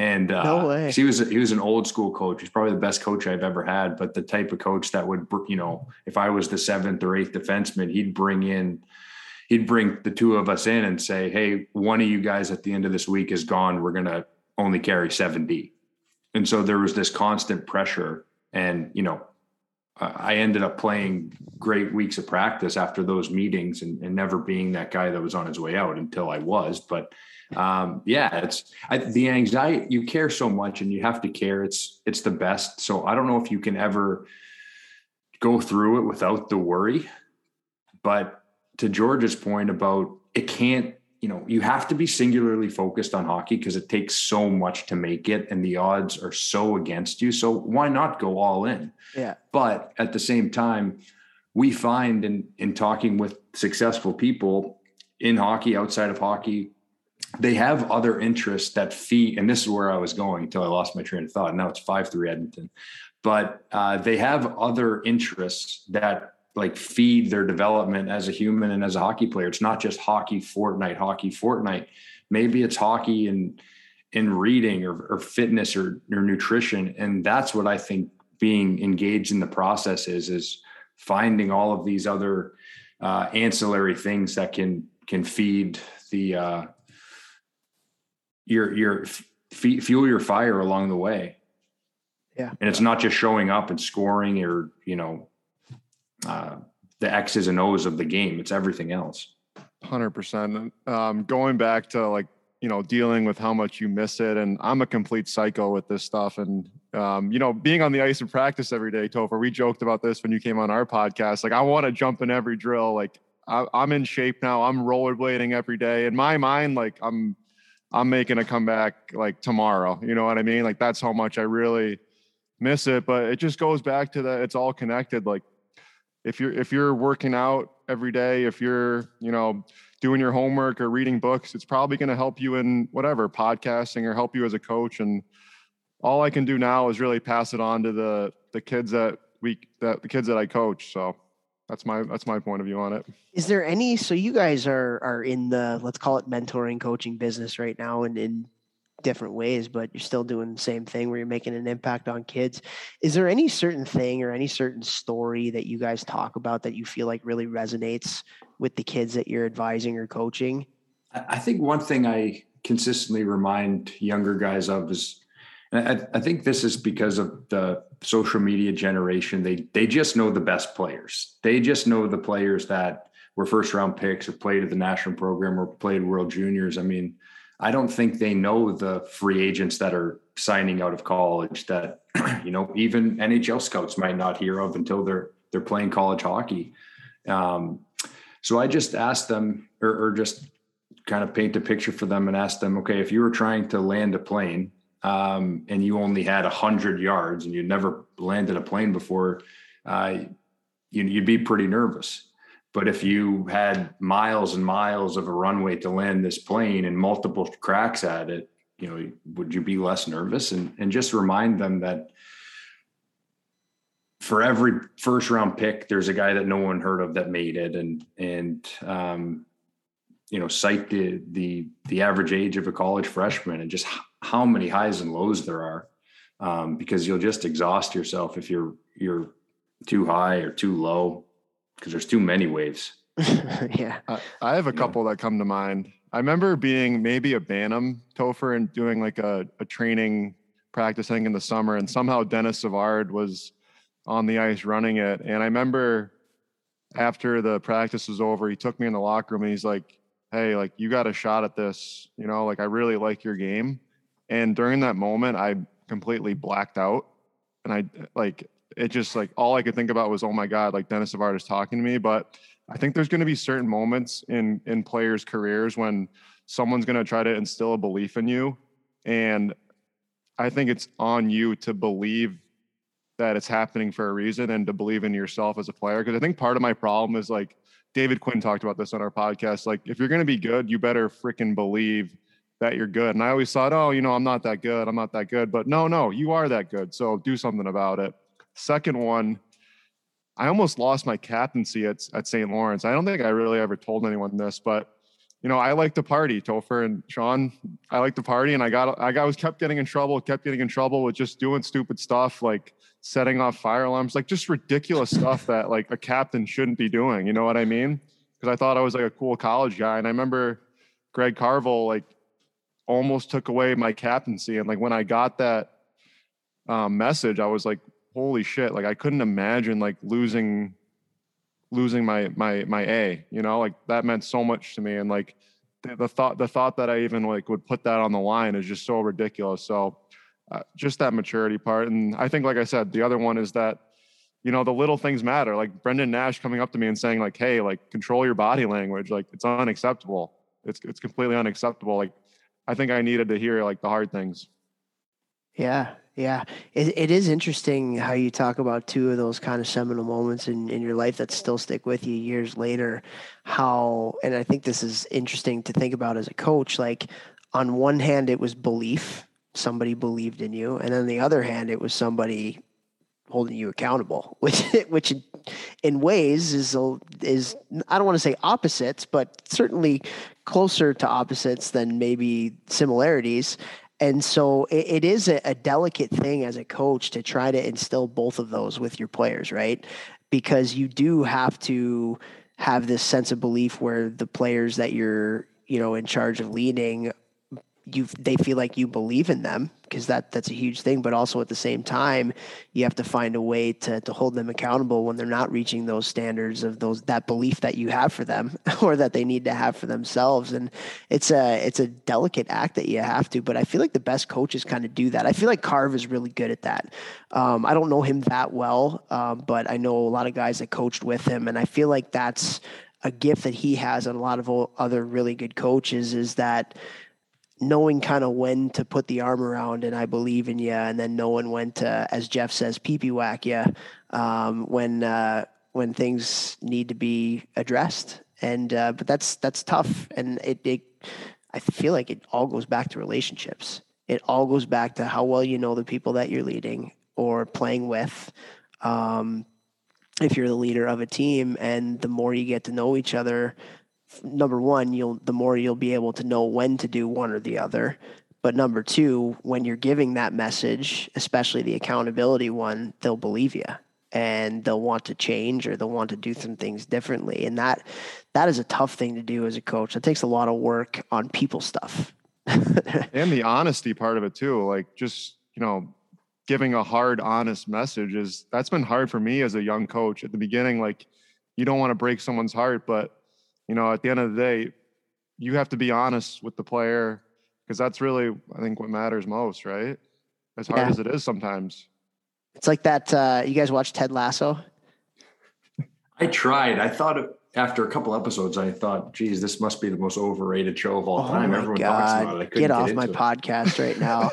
And no way. He was an old school coach. He's probably the best coach I've ever had, but the type of coach that would, you know, if I was the 7th or 8th defenseman, he'd bring the two of us in and say, hey, one of you guys at the end of this week is gone. We're going to only carry 7D. And so there was this constant pressure. And, you know, I ended up playing great weeks of practice after those meetings and never being that guy that was on his way out until I was. But the anxiety, you care so much and you have to care. It's the best. So I don't know if you can ever go through it without the worry, but to George's point about it can't, you know, you have to be singularly focused on hockey because it takes so much to make it and the odds are so against you. So why not go all in? Yeah. But at the same time, we find in talking with successful people in hockey, outside of hockey, they have other interests that feed, and this is where I was going until I lost my train of thought. Now it's 5-3 Edmonton, but they have other interests that like feed their development as a human and as a hockey player. It's not just hockey, Fortnite. Maybe it's hockey and reading or fitness or nutrition. And that's what I think being engaged in the process is finding all of these other ancillary things that can feed the fuel your fire along the way. Yeah. And it's not just showing up and scoring or, you know, the X's and O's of the game. It's everything else. 100%. Going back to like, you know, dealing with how much you miss it. And I'm a complete psycho with this stuff. And, you know, being on the ice in practice every day, Topher, we joked about this when you came on our podcast. Like, I want to jump in every drill. Like I'm in shape now. I'm rollerblading every day. In my mind, like I'm I'm making a comeback like tomorrow. You know what I mean? Like, that's how much I really miss it. But it just goes back to that. It's all connected. Like, if you're working out every day, if you're, you know, doing your homework or reading books, it's probably going to help you in whatever, podcasting, or help you as a coach. And all I can do now is really pass it on to the kids that I coach. So that's my point of view on it. Is there any, so you guys are in the, let's call it mentoring, coaching business right now, and in different ways, but you're still doing the same thing where you're making an impact on kids. Is there any certain thing or any certain story that you guys talk about that you feel like really resonates with the kids that you're advising or coaching? I think one thing I consistently remind younger guys of is, and I think this is because of the social media generation, they just know the best players. They just know the players that were first round picks or played at the national program or played World Juniors. I mean, I don't think they know the free agents that are signing out of college that, you know, even NHL scouts might not hear of until they're playing college hockey. So I just asked them, or just kind of paint a picture for them and ask them, okay, if you were trying to land a plane, and you only had 100 yards and you'd never landed a plane before, you'd be pretty nervous. But if you had miles and miles of a runway to land this plane and multiple cracks at it, you know, would you be less nervous? And just remind them that for every first round pick, there's a guy that no one heard of that made it. And you know, cite the average age of a college freshman and just how many highs and lows there are, because you'll just exhaust yourself if you're too high or too low, because there's too many waves. Yeah. I have a couple that come to mind. I remember being maybe a Bantam, Topher, and doing like a training practice, I think in the summer, and somehow Dennis Savard was on the ice running it. And I remember after the practice was over, he took me in the locker room and he's like, hey, like, you got a shot at this, you know, like, I really like your game. And during that moment, I completely blacked out. And it just, like, all I could think about was, oh my God, like, Dennis Savard is talking to me. But I think there's going to be certain moments in players' careers when someone's going to try to instill a belief in you. And I think it's on you to believe that it's happening for a reason and to believe in yourself as a player. Because I think part of my problem is, like, David Quinn talked about this on our podcast. Like, if you're going to be good, you better freaking believe that you're good. And I always thought, oh, you know, I'm not that good. But no, you are that good. So do something about it. Second one, I almost lost my captaincy at St. Lawrence. I don't think I really ever told anyone this, but, you know, I like to party, Topher and Sean. I like to party, and I kept getting in trouble with just doing stupid stuff, like setting off fire alarms, like just ridiculous stuff that, like, a captain shouldn't be doing. You know what I mean? Because I thought I was, like, a cool college guy. And I remember Greg Carville, like, almost took away my captaincy. And, like, when I got that message, I was like, holy shit, like, I couldn't imagine, like, losing my A, you know, like, that meant so much to me. And, like, the thought that I even, like, would put that on the line is just so ridiculous. So just that maturity part. And I think, like I said, the other one is that, you know, the little things matter. Like, Brendan Nash coming up to me and saying, like, hey, like, control your body language. Like, it's unacceptable. It's completely unacceptable. Like, I think I needed to hear, like, the hard things. Yeah. Yeah. It is interesting how you talk about two of those kind of seminal moments in your life that still stick with you years later, and I think this is interesting to think about as a coach. Like, on one hand, it was belief, somebody believed in you. And on the other hand, it was somebody holding you accountable, which in ways is I don't want to say opposites, but certainly closer to opposites than maybe similarities. And so it is a delicate thing as a coach to try to instill both of those with your players, right? Because you do have to have this sense of belief where the players that you're, you know, in charge of leading, they feel like you believe in them, because that's a huge thing. But also at the same time, you have to find a way to hold them accountable when they're not reaching those standards of that belief that you have for them or that they need to have for themselves. And it's a delicate act that you have to, but I feel like the best coaches kind of do that. I feel like Carve is really good at that. I don't know him that well, but I know a lot of guys that coached with him. And I feel like that's a gift that he has on a lot of other really good coaches, is that knowing kind of when to put the arm around and I believe in you, and then knowing when to, as Jeff says, pee-pee whack you when things need to be addressed. And but that's tough, and it I feel like it all goes back to relationships. It all goes back to how well you know the people that you're leading or playing with. If you're the leader of a team, and the more you get to know each other, number one, the more you'll be able to know when to do one or the other. But number two, when you're giving that message, especially the accountability one, they'll believe you and they'll want to change, or they'll want to do some things differently. And that is a tough thing to do as a coach. It takes a lot of work on people stuff. And the honesty part of it too, like just, giving a hard, honest message that's been hard for me as a young coach at the beginning. Like, you don't want to break someone's heart, but at the end of the day, you have to be honest with the player, because that's really, I think, what matters most, right? As hard as it is sometimes. It's like that. You guys watch Ted Lasso? I tried. I thought after a couple episodes, I thought, geez, this must be the most overrated show of all time. Everyone talks about it. I couldn't get off my podcast right now.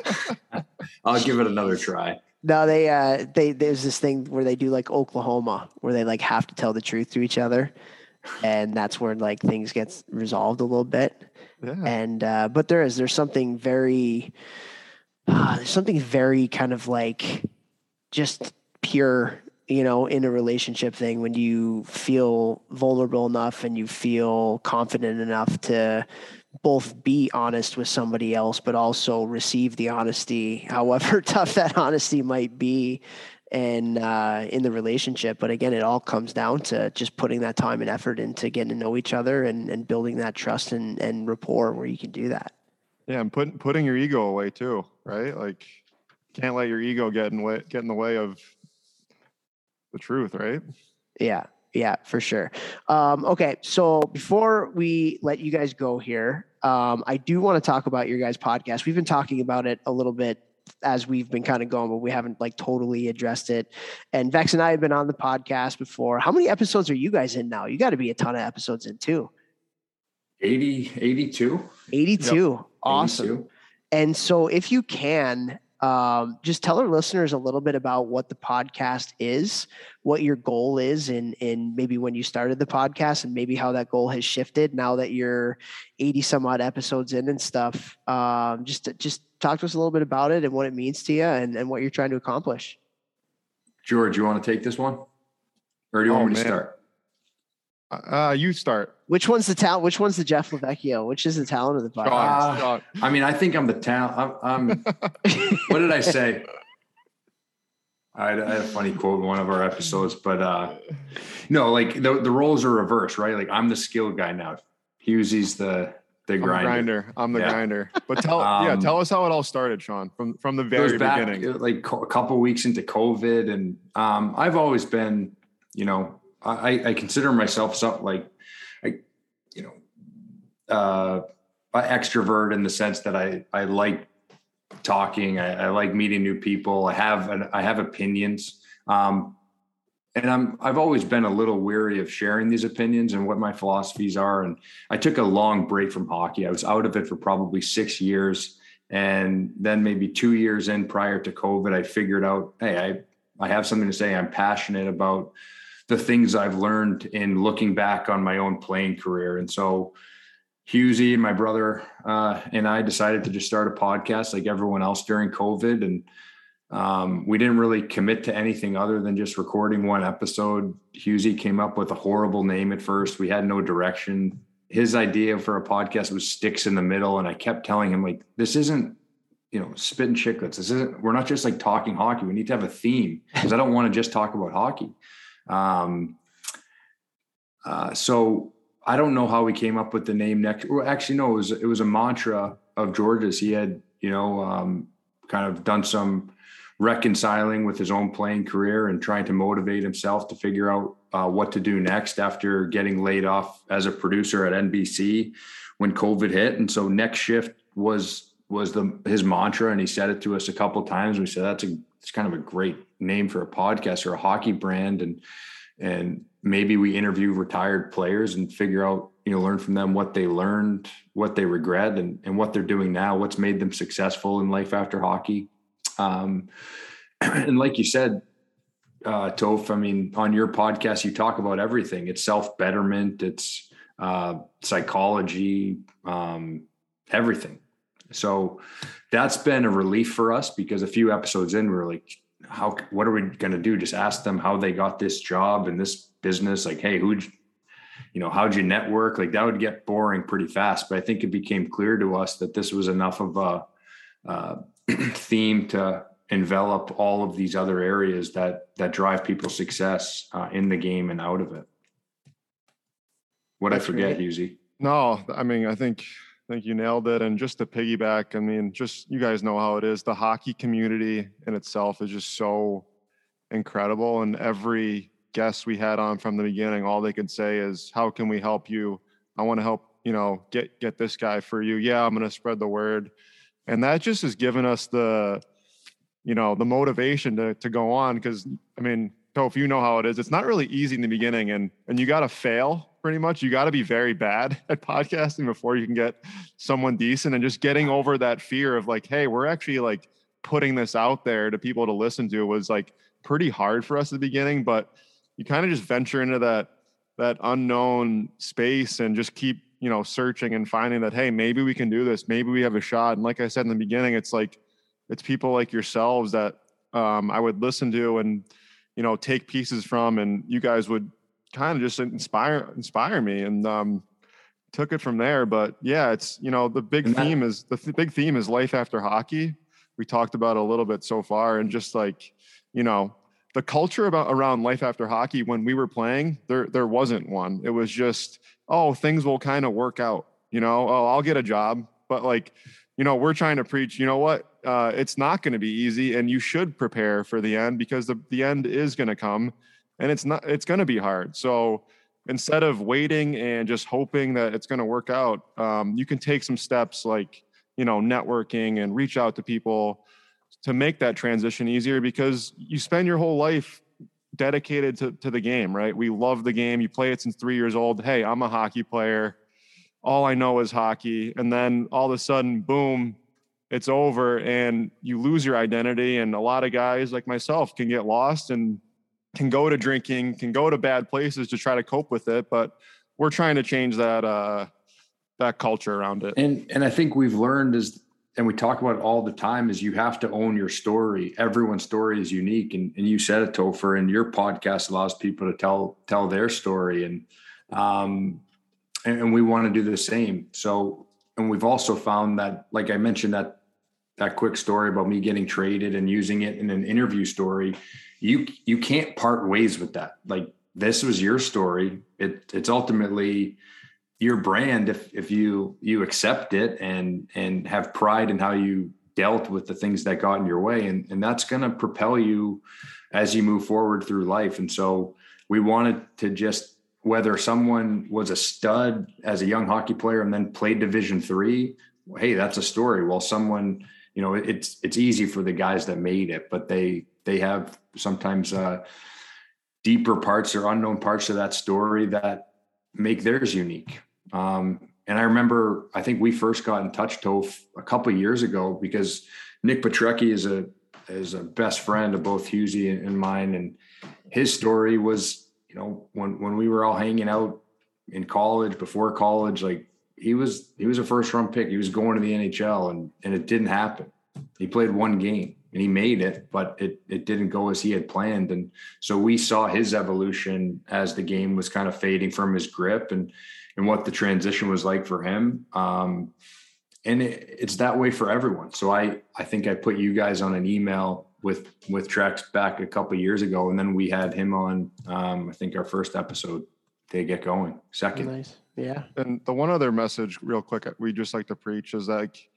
I'll give it another try. No, they there's this thing where they do like Oklahoma, where they like have to tell the truth to each other. And that's where like things gets resolved a little bit. Yeah. And, but there's something very, kind of like just pure, in a relationship thing, when you feel vulnerable enough and you feel confident enough to both be honest with somebody else, but also receive the honesty, however tough that honesty might be, and in the relationship. But again, it all comes down to just putting that time and effort into getting to know each other and building that trust and rapport where you can do that. Yeah. And putting your ego away too, right? Like, can't let your ego get in the way of the truth, right? Yeah. Yeah, for sure. Okay. So before we let you guys go here, I do want to talk about your guys' podcast. We've been talking about it a little bit as we've been kind of going, but we haven't like totally addressed it. And Vex and I have been on the podcast before. How many episodes are you guys in now? You got to be a ton of episodes in too. 82. 82. Yep. Awesome. 82. And so if you can, just tell our listeners a little bit about what the podcast is, what your goal is, and maybe when you started the podcast, and maybe how that goal has shifted now that you're 80 some odd episodes in and stuff. Just talk to us a little bit about it and what it means to you and what you're trying to accomplish. George, you want to take this one, or do you want me to start? You start. Which one's the talent? Which one's the Jeff Lavecchio? Which is the talent of the podcast? I mean, I think I'm the talent. What did I say? I had a funny quote in one of our episodes, but like the roles are reversed, right? Like, I'm the skilled guy now. Hughesy's the grinder. I'm the grinder. But tell us how it all started, Sean, from the very beginning. Like a couple weeks into COVID, and I've always been, I consider myself an extrovert in the sense that I like talking. I like meeting new people. I have opinions. And I've always been a little weary of sharing these opinions and what my philosophies are. And I took a long break from hockey. I was out of it for probably 6 years. And then maybe 2 years in prior to COVID, I figured out, hey, I have something to say. I'm passionate about the things I've learned in looking back on my own playing career. And so Hughesy and my brother and I decided to just start a podcast like everyone else during COVID. And we didn't really commit to anything other than just recording one episode. Hughesy came up with a horrible name at first. We had no direction. His idea for a podcast was Sticks in the Middle. And I kept telling him, like, this isn't, spit and chiclets. We're not just like talking hockey. We need to have a theme, because I don't want to just talk about hockey. So I don't know how we came up with the name Next. Well, actually, no, it was a mantra of George's. He had, kind of done some reconciling with his own playing career and trying to motivate himself to figure out what to do next after getting laid off as a producer at NBC when COVID hit. And so Next Shift was his mantra, and he said it to us a couple of times. We said, it's kind of a great name for a podcast or a hockey brand. And And maybe we interview retired players and figure out, you know, learn from them what they learned, what they regret, and what they're doing now, what's made them successful in life after hockey. And like you said, Toph, I mean, on your podcast, you talk about everything. It's self-betterment, it's psychology, everything. So that's been a relief for us, because a few episodes in, we're like, what are we going to do? Just ask them how they got this job and this business. Like, hey, how'd you network? Like, that would get boring pretty fast. But I think it became clear to us that this was enough of a theme to envelop all of these other areas that drive people's success in the game and out of it. What'd I forget, Husey? No, I mean, I think you nailed it. And just to piggyback, I mean, just, you guys know how it is. The hockey community in itself is just so incredible. And every guest we had on from the beginning, all they could say is, how can we help you? I want to help, you know, get this guy for you. Yeah, I'm going to spread the word. And that just has given us the, you know, the motivation to go on. Because, I mean, Toph, you know how it is. It's not really easy in the beginning, and you got to fail. Pretty much, you got to be very bad at podcasting before you can get someone decent. And just getting over that fear of like, hey, we're actually like putting this out there to people to listen to, was like pretty hard for us at the beginning. But you kind of just venture into that unknown space and just keep, you know, searching and finding that, hey, maybe we can do this, maybe we have a shot. And like I said in the beginning, it's like, it's people like yourselves that I would listen to and, you know, take pieces from, and you guys would kind of just inspire me, and took it from there. But yeah, it's, you know, the big theme is life after hockey. We talked about a little bit so far, and just like, you know, the culture around life after hockey when we were playing, there wasn't one. It was just, oh, things will kind of work out, you know, oh, I'll get a job. But like, you know, we're trying to preach, you know what, it's not going to be easy, and you should prepare for the end, because the end is going to come. And it's going to be hard. So instead of waiting and just hoping that it's going to work out, you can take some steps like, you know, networking and reach out to people to make that transition easier, because you spend your whole life dedicated to the game, right? We love the game. You play it since 3 years old. Hey, I'm a hockey player. All I know is hockey. And then all of a sudden, boom, it's over, and you lose your identity. And a lot of guys like myself can get lost and can go to drinking, can go to bad places to try to cope with it. But we're trying to change that culture around it. And I think we've learned is, and we talk about it all the time, is you have to own your story. Everyone's story is unique. And you said it, Topher, and your podcast allows people to tell their story. And we want to do the same. So, and we've also found that, like I mentioned, that quick story about me getting traded and using it in an interview story, you can't part ways with that. Like, this was your story. It's ultimately your brand. If you accept it and have pride in how you dealt with the things that got in your way, and that's going to propel you as you move forward through life. And so we wanted to just, whether someone was a stud as a young hockey player and then played Division III, hey, that's a story. Well, someone, you know, it's easy for the guys that made it, but they have sometimes deeper parts or unknown parts of that story that make theirs unique. And I remember, I think we first got in touch, Toph, a couple of years ago, because Nick Petrecki is a best friend of both Husey and mine. And his story was, you know, when we were all hanging out in college, before college, like, he was a first round pick. He was going to the NHL, and it didn't happen. He played one game and he made it, but it didn't go as he had planned. And so we saw his evolution as the game was kind of fading from his grip, and what the transition was like for him. And it's that way for everyone. So I think I put you guys on an email with Trex back a couple of years ago. And then we had him on, I think our first episode, They Get Going, second. Nice. Yeah. And the one other message real quick we just like to preach is like,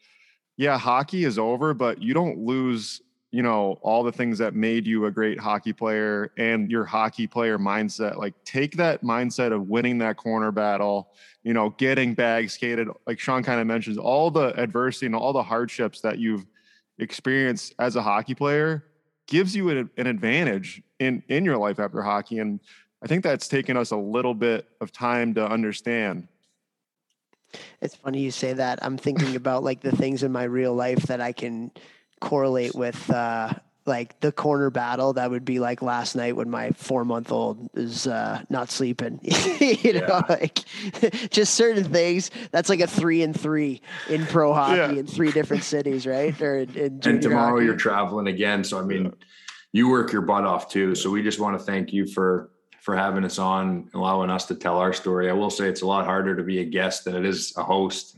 yeah, hockey is over, but you don't lose, you know, all the things that made you a great hockey player and your hockey player mindset. Like, take that mindset of winning that corner battle, you know, getting bag skated. Like Sean kind of mentions, all the adversity and all the hardships that you've experienced as a hockey player gives you an advantage in your life after hockey. And I think that's taken us a little bit of time to understand. It's funny you say that. I'm thinking about like the things in my real life that I can correlate with, like the corner battle. That would be like last night when my 4-month-old is not sleeping, you know, like just certain things. That's like a 3-and-3 in pro hockey in 3 different cities, right? Or and tomorrow hockey. You're traveling again. So, I mean, you work your butt off too. So we just want to thank you for having us on, allowing us to tell our story. I will say it's a lot harder to be a guest than it is a host.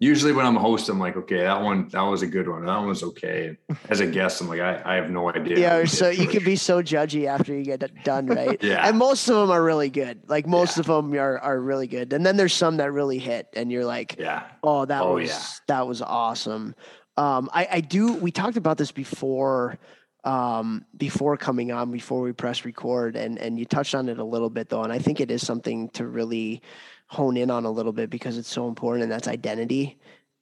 Usually when I'm a host, I'm like, okay, that was a good one. That one was okay. As a guest, I'm like, I have no idea. Yeah. So you can be so judgy after you get done. Right. Yeah. And most of them are really good. Like most of them are really good. And then there's some that really hit and you're like, that was awesome. We talked about this before coming on, before we press record, and you touched on it a little bit though. And I think it is something to really hone in on a little bit because it's so important, and that's identity.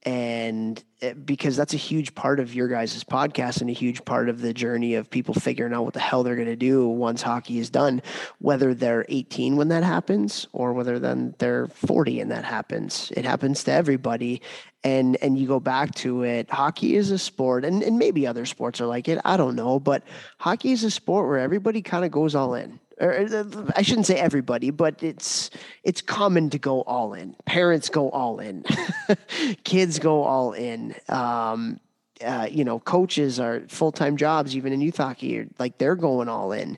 And because that's a huge part of your guys' podcast and a huge part of the journey of people figuring out what the hell they're going to do once hockey is done, whether they're 18 when that happens or whether then they're 40 and that happens. It happens to everybody. And you go back to it, hockey is a sport, and maybe other sports are like it, I don't know, but hockey is a sport where everybody kind of goes all in. Or I shouldn't say everybody, but it's common to go all in. Parents go all in, kids go all in. Coaches are full-time jobs, even in youth hockey, like they're going all in.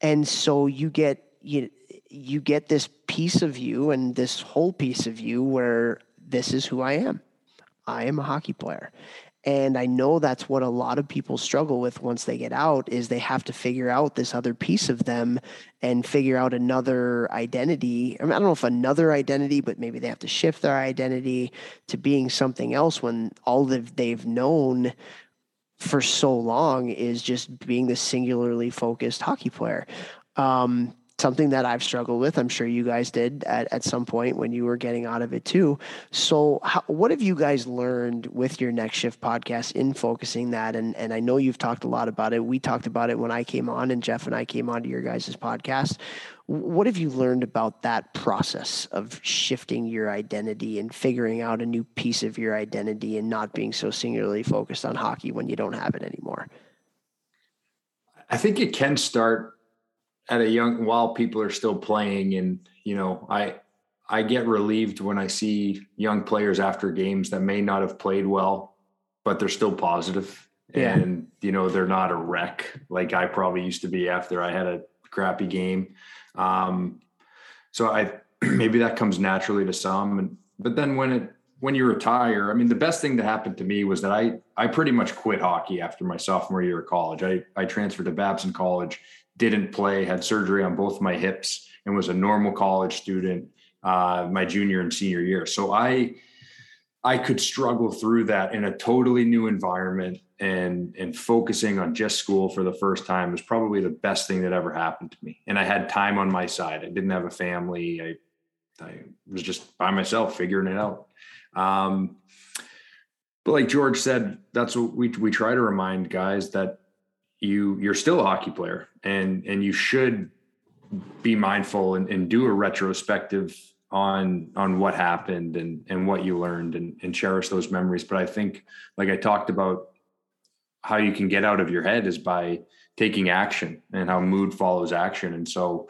And so you get this piece of you and this whole piece of you where this is who I am. I am a hockey player. And I know that's what a lot of people struggle with once they get out, is they have to figure out this other piece of them and figure out another identity. I mean, I don't know if another identity, but maybe they have to shift their identity to being something else when all that they've known for so long is just being the singularly focused hockey player. Something that I've struggled with. I'm sure you guys did at some point when you were getting out of it too. So what have you guys learned with your Next Shift podcast in focusing that? And I know you've talked a lot about it. We talked about it when I came on and Jeff and I came on to your guys' podcast. What have you learned about that process of shifting your identity and figuring out a new piece of your identity and not being so singularly focused on hockey when you don't have it anymore? I think it can start while people are still playing. And, you know, I get relieved when I see young players after games that may not have played well, but they're still positive. Yeah. And, you know, they're not a wreck like I probably used to be after I had a crappy game. So maybe that comes naturally to some. But then when you retire, I mean, the best thing that happened to me was that I pretty much quit hockey after my sophomore year of college. I transferred to Babson College, didn't play, had surgery on both my hips, and was a normal college student my junior and senior year. So I could struggle through that in a totally new environment, and focusing on just school for the first time was probably the best thing that ever happened to me. And I had time on my side. I didn't have a family. I was just by myself figuring it out. But like George said, that's what we try to remind guys, that you're still a hockey player, and you should be mindful and do a retrospective on what happened and what you learned, and cherish those memories. But I think, like I talked about, how you can get out of your head is by taking action, and how mood follows action. And so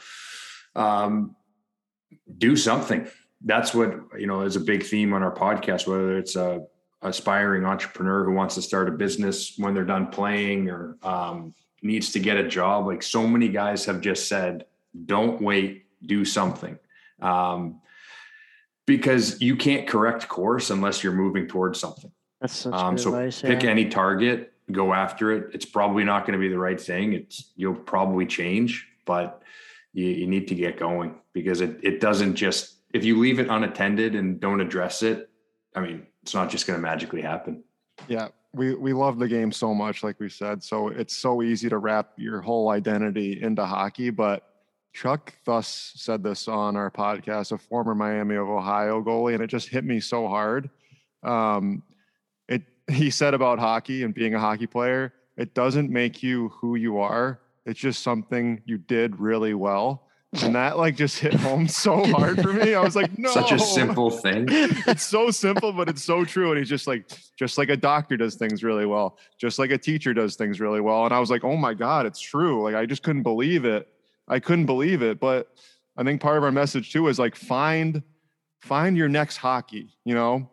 do something. That's what, you know, is a big theme on our podcast, whether it's a aspiring entrepreneur who wants to start a business when they're done playing, or needs to get a job. Like so many guys have just said, don't wait, do something. Because you can't correct course unless you're moving towards something. That's such good advice. Pick any target, go after it. It's probably not going to be the right thing. You'll probably change, but you need to get going, because it doesn't just, if you leave it unattended and don't address it, I mean, it's not just going to magically happen. Yeah. We love the game so much, like we said, so it's so easy to wrap your whole identity into hockey. But Chuck Thuss said this on our podcast, a former Miami of Ohio goalie, and it just hit me so hard. He said about hockey and being a hockey player, it doesn't make you who you are. It's just something you did really well. And that like just hit home so hard for me. I was like, no, such a simple thing. It's so simple, but it's so true. And he's just like a doctor does things really well, just like a teacher does things really well. And I was like, oh my God, it's true. Like, I just couldn't believe it. I couldn't believe it. But I think part of our message too is like, find your next hockey, you know,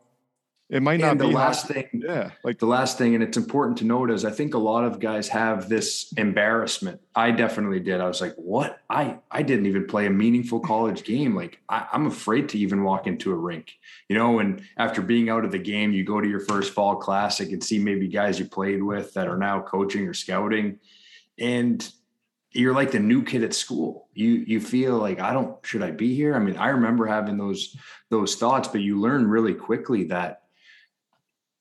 it might not be the last hockey thing. Yeah. Like the last thing. And it's important to note is I think a lot of guys have this embarrassment. I definitely did. I was like, what? I didn't even play a meaningful college game. Like I'm afraid to even walk into a rink, you know, and after being out of the game, you go to your first fall classic and see maybe guys you played with that are now coaching or scouting. And you're like the new kid at school. You feel like, should I be here? I mean, I remember having those thoughts, but you learn really quickly that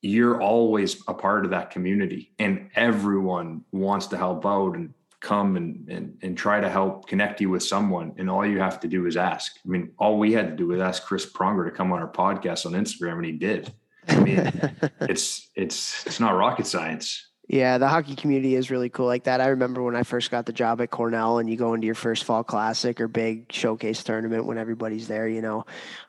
you're always a part of that community and everyone wants to help out and come and try to help connect you with someone. And all you have to do is ask. I mean, all we had to do was ask Chris Pronger to come on our podcast on Instagram, and he did. I mean, it's not rocket science. Yeah. The hockey community is really cool like that. I remember when I first got the job at Cornell and you go into your first fall classic or big showcase tournament when everybody's there, you know,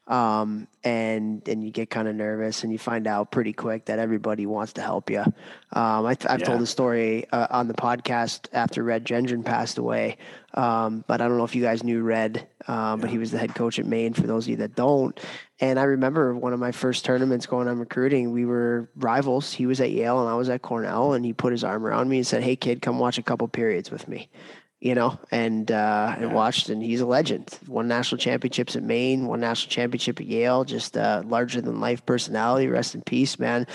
and you get kind of nervous and you find out pretty quick that everybody wants to help you. I've told the story on the podcast after Red Gendron passed away. But I don't know if you guys knew Red, but he was the head coach at Maine for those of you that don't. And I remember one of my first tournaments going on recruiting, we were rivals. He was at Yale and I was at Cornell, and he put his arm around me and said, "Hey kid, come watch a couple periods with me," you know, and watched, and he's a legend. Won national championships at Maine, won national championship at Yale, just a larger than life personality. Rest in peace, man.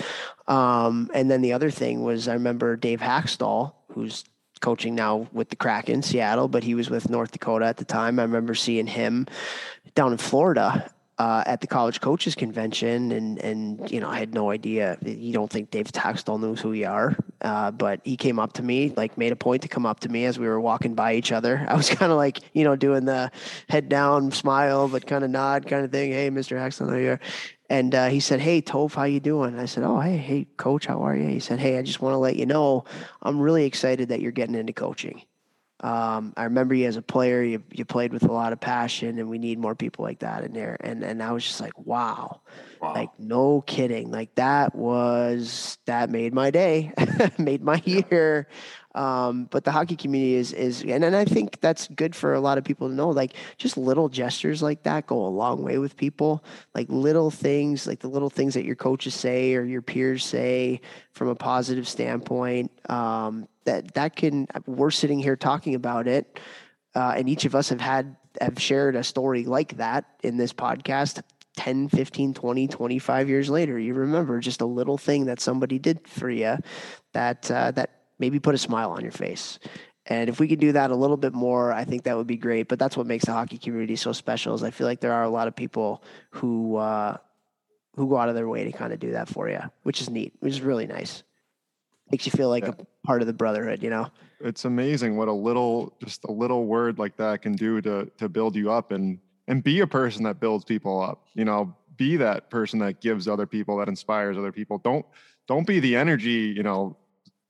And then the other thing was, I remember Dave Hakstol, who's coaching now with the Kraken, Seattle, but he was with North Dakota at the time. I remember seeing him down in Florida at the college coaches convention, and you know, I had no idea. You don't think Dave Hakstol knows who you are, but he came up to me, like made a point to come up to me as we were walking by each other. I was kind of like, you know, doing the head down smile, but kind of nod kind of thing. Hey, Mr. Hakstol, how are you? And he said, "Hey, Toph, how you doing?" And I said, "Oh, hey, coach, how are you?" He said, "Hey, I just want to let you know, I'm really excited that you're getting into coaching. I remember you as a player, you played with a lot of passion, and we need more people like that in there." And I was just like, wow. Like, no kidding. Like that made my day, made my year. But the hockey community is, and I think that's good for a lot of people to know, like just little gestures like that go a long way with people, like little things, like the little things that your coaches say or your peers say from a positive standpoint, we're sitting here talking about it. And each of us have shared a story like that in this podcast 10, 15, 20, 25 years later. You remember just a little thing that somebody did for you that maybe put a smile on your face. And if we could do that a little bit more, I think that would be great. But that's what makes the hockey community so special, is I feel like there are a lot of people who go out of their way to kind of do that for you, which is neat, which is really nice. Makes you feel like a part of the brotherhood, you know? It's amazing what just a little word like that can do to build you up and be a person that builds people up, you know, be that person that gives other people, that inspires other people. Don't be the energy, you know,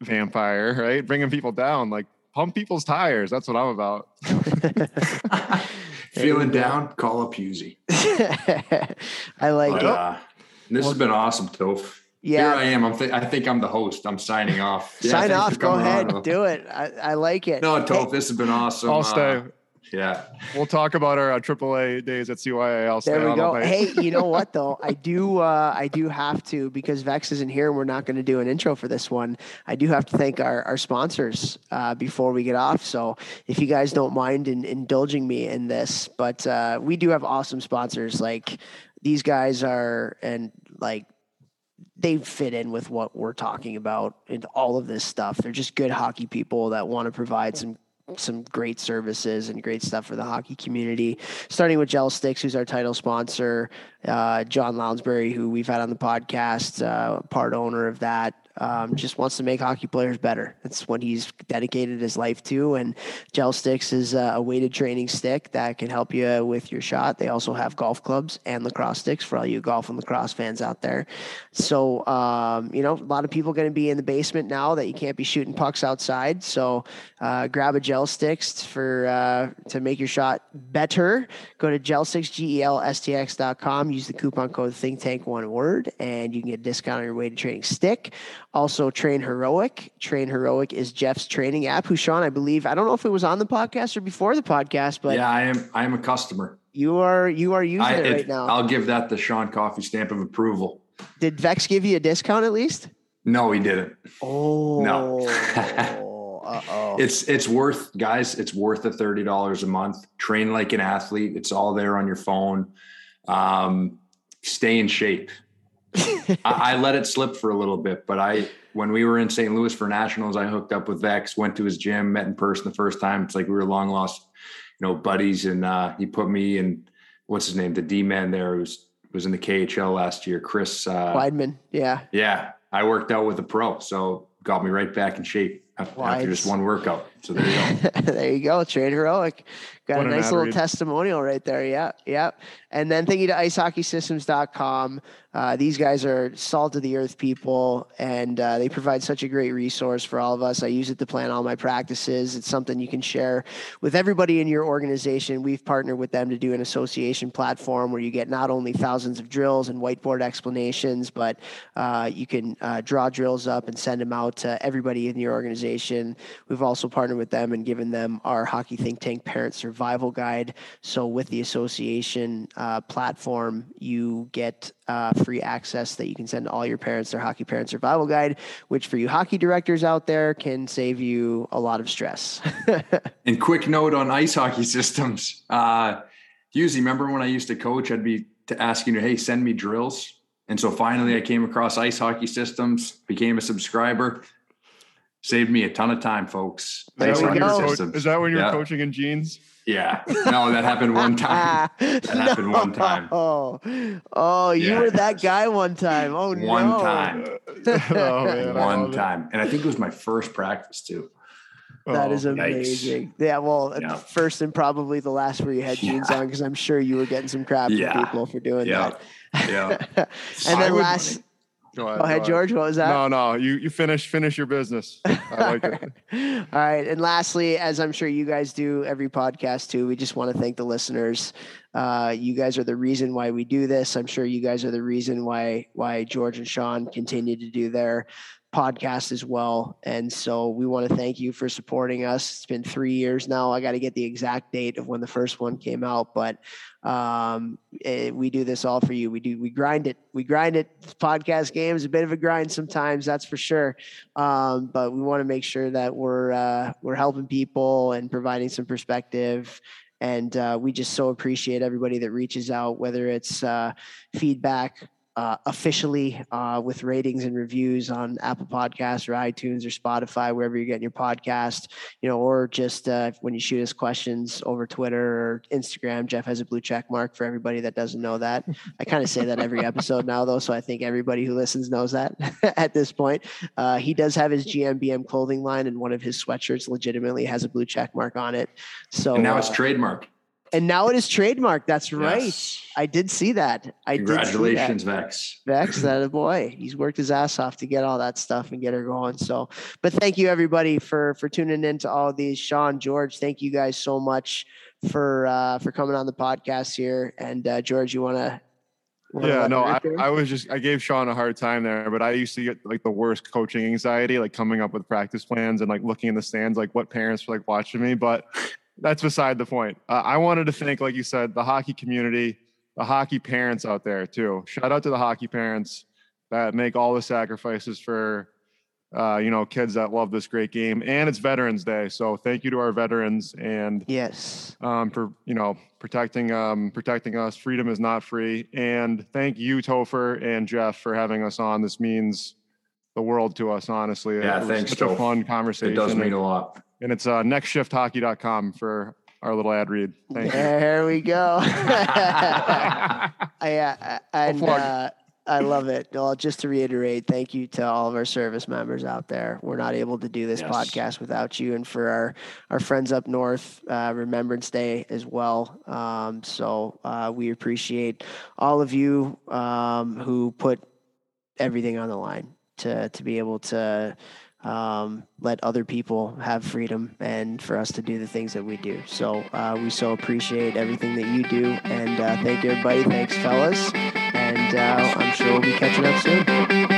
vampire, right? Bringing people down, like pump people's tires. That's what I'm about. Feeling down, call up Husey. I like it. This has been awesome, Toph. Yeah. Here I am. I think I'm the host. I'm signing off. Yeah, sign off. Go ahead. Do it. I like it. No, Toph, this has been awesome. I'll stay. Yeah. We'll talk about our AAA days at CYA. I'll stay. There we go. Hey, you know what though? I do have to, because Vex isn't here and we're not going to do an intro for this one. I do have to thank our sponsors before we get off. So if you guys don't mind indulging me in this, but we do have awesome sponsors. Like these guys are, and like, they fit in with what we're talking about and all of this stuff. They're just good hockey people that want to provide some great services and great stuff for the hockey community, starting with Gel Sticks, who's our title sponsor, John Lounsbury, who we've had on the podcast, part owner of that, Just wants to make hockey players better. That's what he's dedicated his life to. And Gel Sticks is a weighted training stick that can help you with your shot. They also have golf clubs and lacrosse sticks for all you golf and lacrosse fans out there. So, a lot of people going to be in the basement now that you can't be shooting pucks outside. So grab a Gel Sticks to make your shot better. Go to GelSticksGelStx.com. Use the coupon code Think Tank, one word, and you can get a discount on your weighted training stick. Also, Train Heroic. Train Heroic is Jeff's training app, who, Sean, I believe, I don't know if it was on the podcast or before the podcast, but yeah, I am a customer. You are using it right now. I'll give that the Sean Coffey stamp of approval. Did Vex give you a discount at least? No, he didn't. Oh no. Uh-oh. It's worth the $30 a month. Train like an athlete. It's all there on your phone. Stay in shape. I let it slip for a little bit, but when we were in St. Louis for nationals, I hooked up with Vex, went to his gym, met in person the first time. It's like we were long lost, buddies. And he put me in, what's his name? The D man there who was in the KHL last year, Chris Weidman. Yeah. Yeah. I worked out with a pro, so got me right back in shape. After just one workout. So there you go. There you go. Train Heroic. Got what a nice little testimonial right there. Yeah. Yeah. And then thank you to icehockeysystems.com. These guys are salt of the earth people, and they provide such a great resource for all of us. I use it to plan all my practices. It's something you can share with everybody in your organization. We've partnered with them to do an association platform where you get not only thousands of drills and whiteboard explanations, but you can draw drills up and send them out to everybody in your organization. We've also partnered with them and given them our Hockey Think Tank Parent Survival Guide. So with the association platform, you get free access that you can send to all your parents, their Hockey Parent Survival Guide, which for you hockey directors out there can save you a lot of stress. And quick note on Ice Hockey Systems. Husey, remember when I used to coach, I'd be asking you, hey, send me drills. And so finally I came across Ice Hockey Systems, became a subscriber. Saved me a ton of time, folks. Is that when you're coaching in jeans? Yeah. No, that happened one time. Oh, you were that guy one time. Oh, no. One time. And I think it was my first practice, too. That is amazing. Yikes. Yeah, well, first and probably the last where you had jeans on, because I'm sure you were getting some crap from people for doing that. Yeah. And then last... Go ahead, George. What was that? No. You finish your business. I like it. All right. And lastly, as I'm sure you guys do every podcast too, we just want to thank the listeners. You guys are the reason why we do this. I'm sure you guys are the reason why George and Sean continue to do their podcast as well. And so we want to thank you for supporting us. It's been 3 years now. I got to get the exact date of when the first one came out, but we do this all for you. We grind it. This podcast game is a bit of a grind sometimes, that's for sure. But we want to make sure that we're helping people and providing some perspective. And we just so appreciate everybody that reaches out, whether it's feedback, officially with ratings and reviews on Apple Podcasts or iTunes or Spotify, wherever you're getting your podcast, or just when you shoot us questions over Twitter or Instagram. Jeff has a blue check mark for everybody that doesn't know that. I kind of say that every episode now, though, so I think everybody who listens knows that at this point. He does have his GMBM clothing line, and one of his sweatshirts legitimately has a blue check mark on it. So and now it's trademarked. And now it is trademarked. That's right. Yes. I did see that. Congratulations, Vex. Vex, that a boy. He's worked his ass off to get all that stuff and get her going. So, but thank you everybody for tuning in to all of these. Sean, George, thank you guys so much for coming on the podcast here. And George, you want to? Yeah, no, I gave Sean a hard time there, but I used to get like the worst coaching anxiety, like coming up with practice plans and like looking in the stands, like what parents were like watching me, but. That's beside the point. I wanted to thank, like you said, the hockey community, the hockey parents out there too. Shout out to the hockey parents that make all the sacrifices for, kids that love this great game. And it's Veterans Day, so thank you to our veterans and yes, for protecting us. Freedom is not free. And thank you, Topher and Jeff, for having us on. This means the world to us, honestly. Yeah, thanks. Such a fun conversation. It does mean a lot. And it's nextshifthockey.com for our little ad read. Thank you. There we go. I, and, I love it. Well, just to reiterate, thank you to all of our service members out there. We're not able to do this podcast without you. And for our friends up north, Remembrance Day as well. So we appreciate all of you who put everything on the line to be able to let other people have freedom and for us to do the things that we do. So we so appreciate everything that you do. And thank you, everybody. Thanks, fellas. And I'm sure we'll be catching up soon.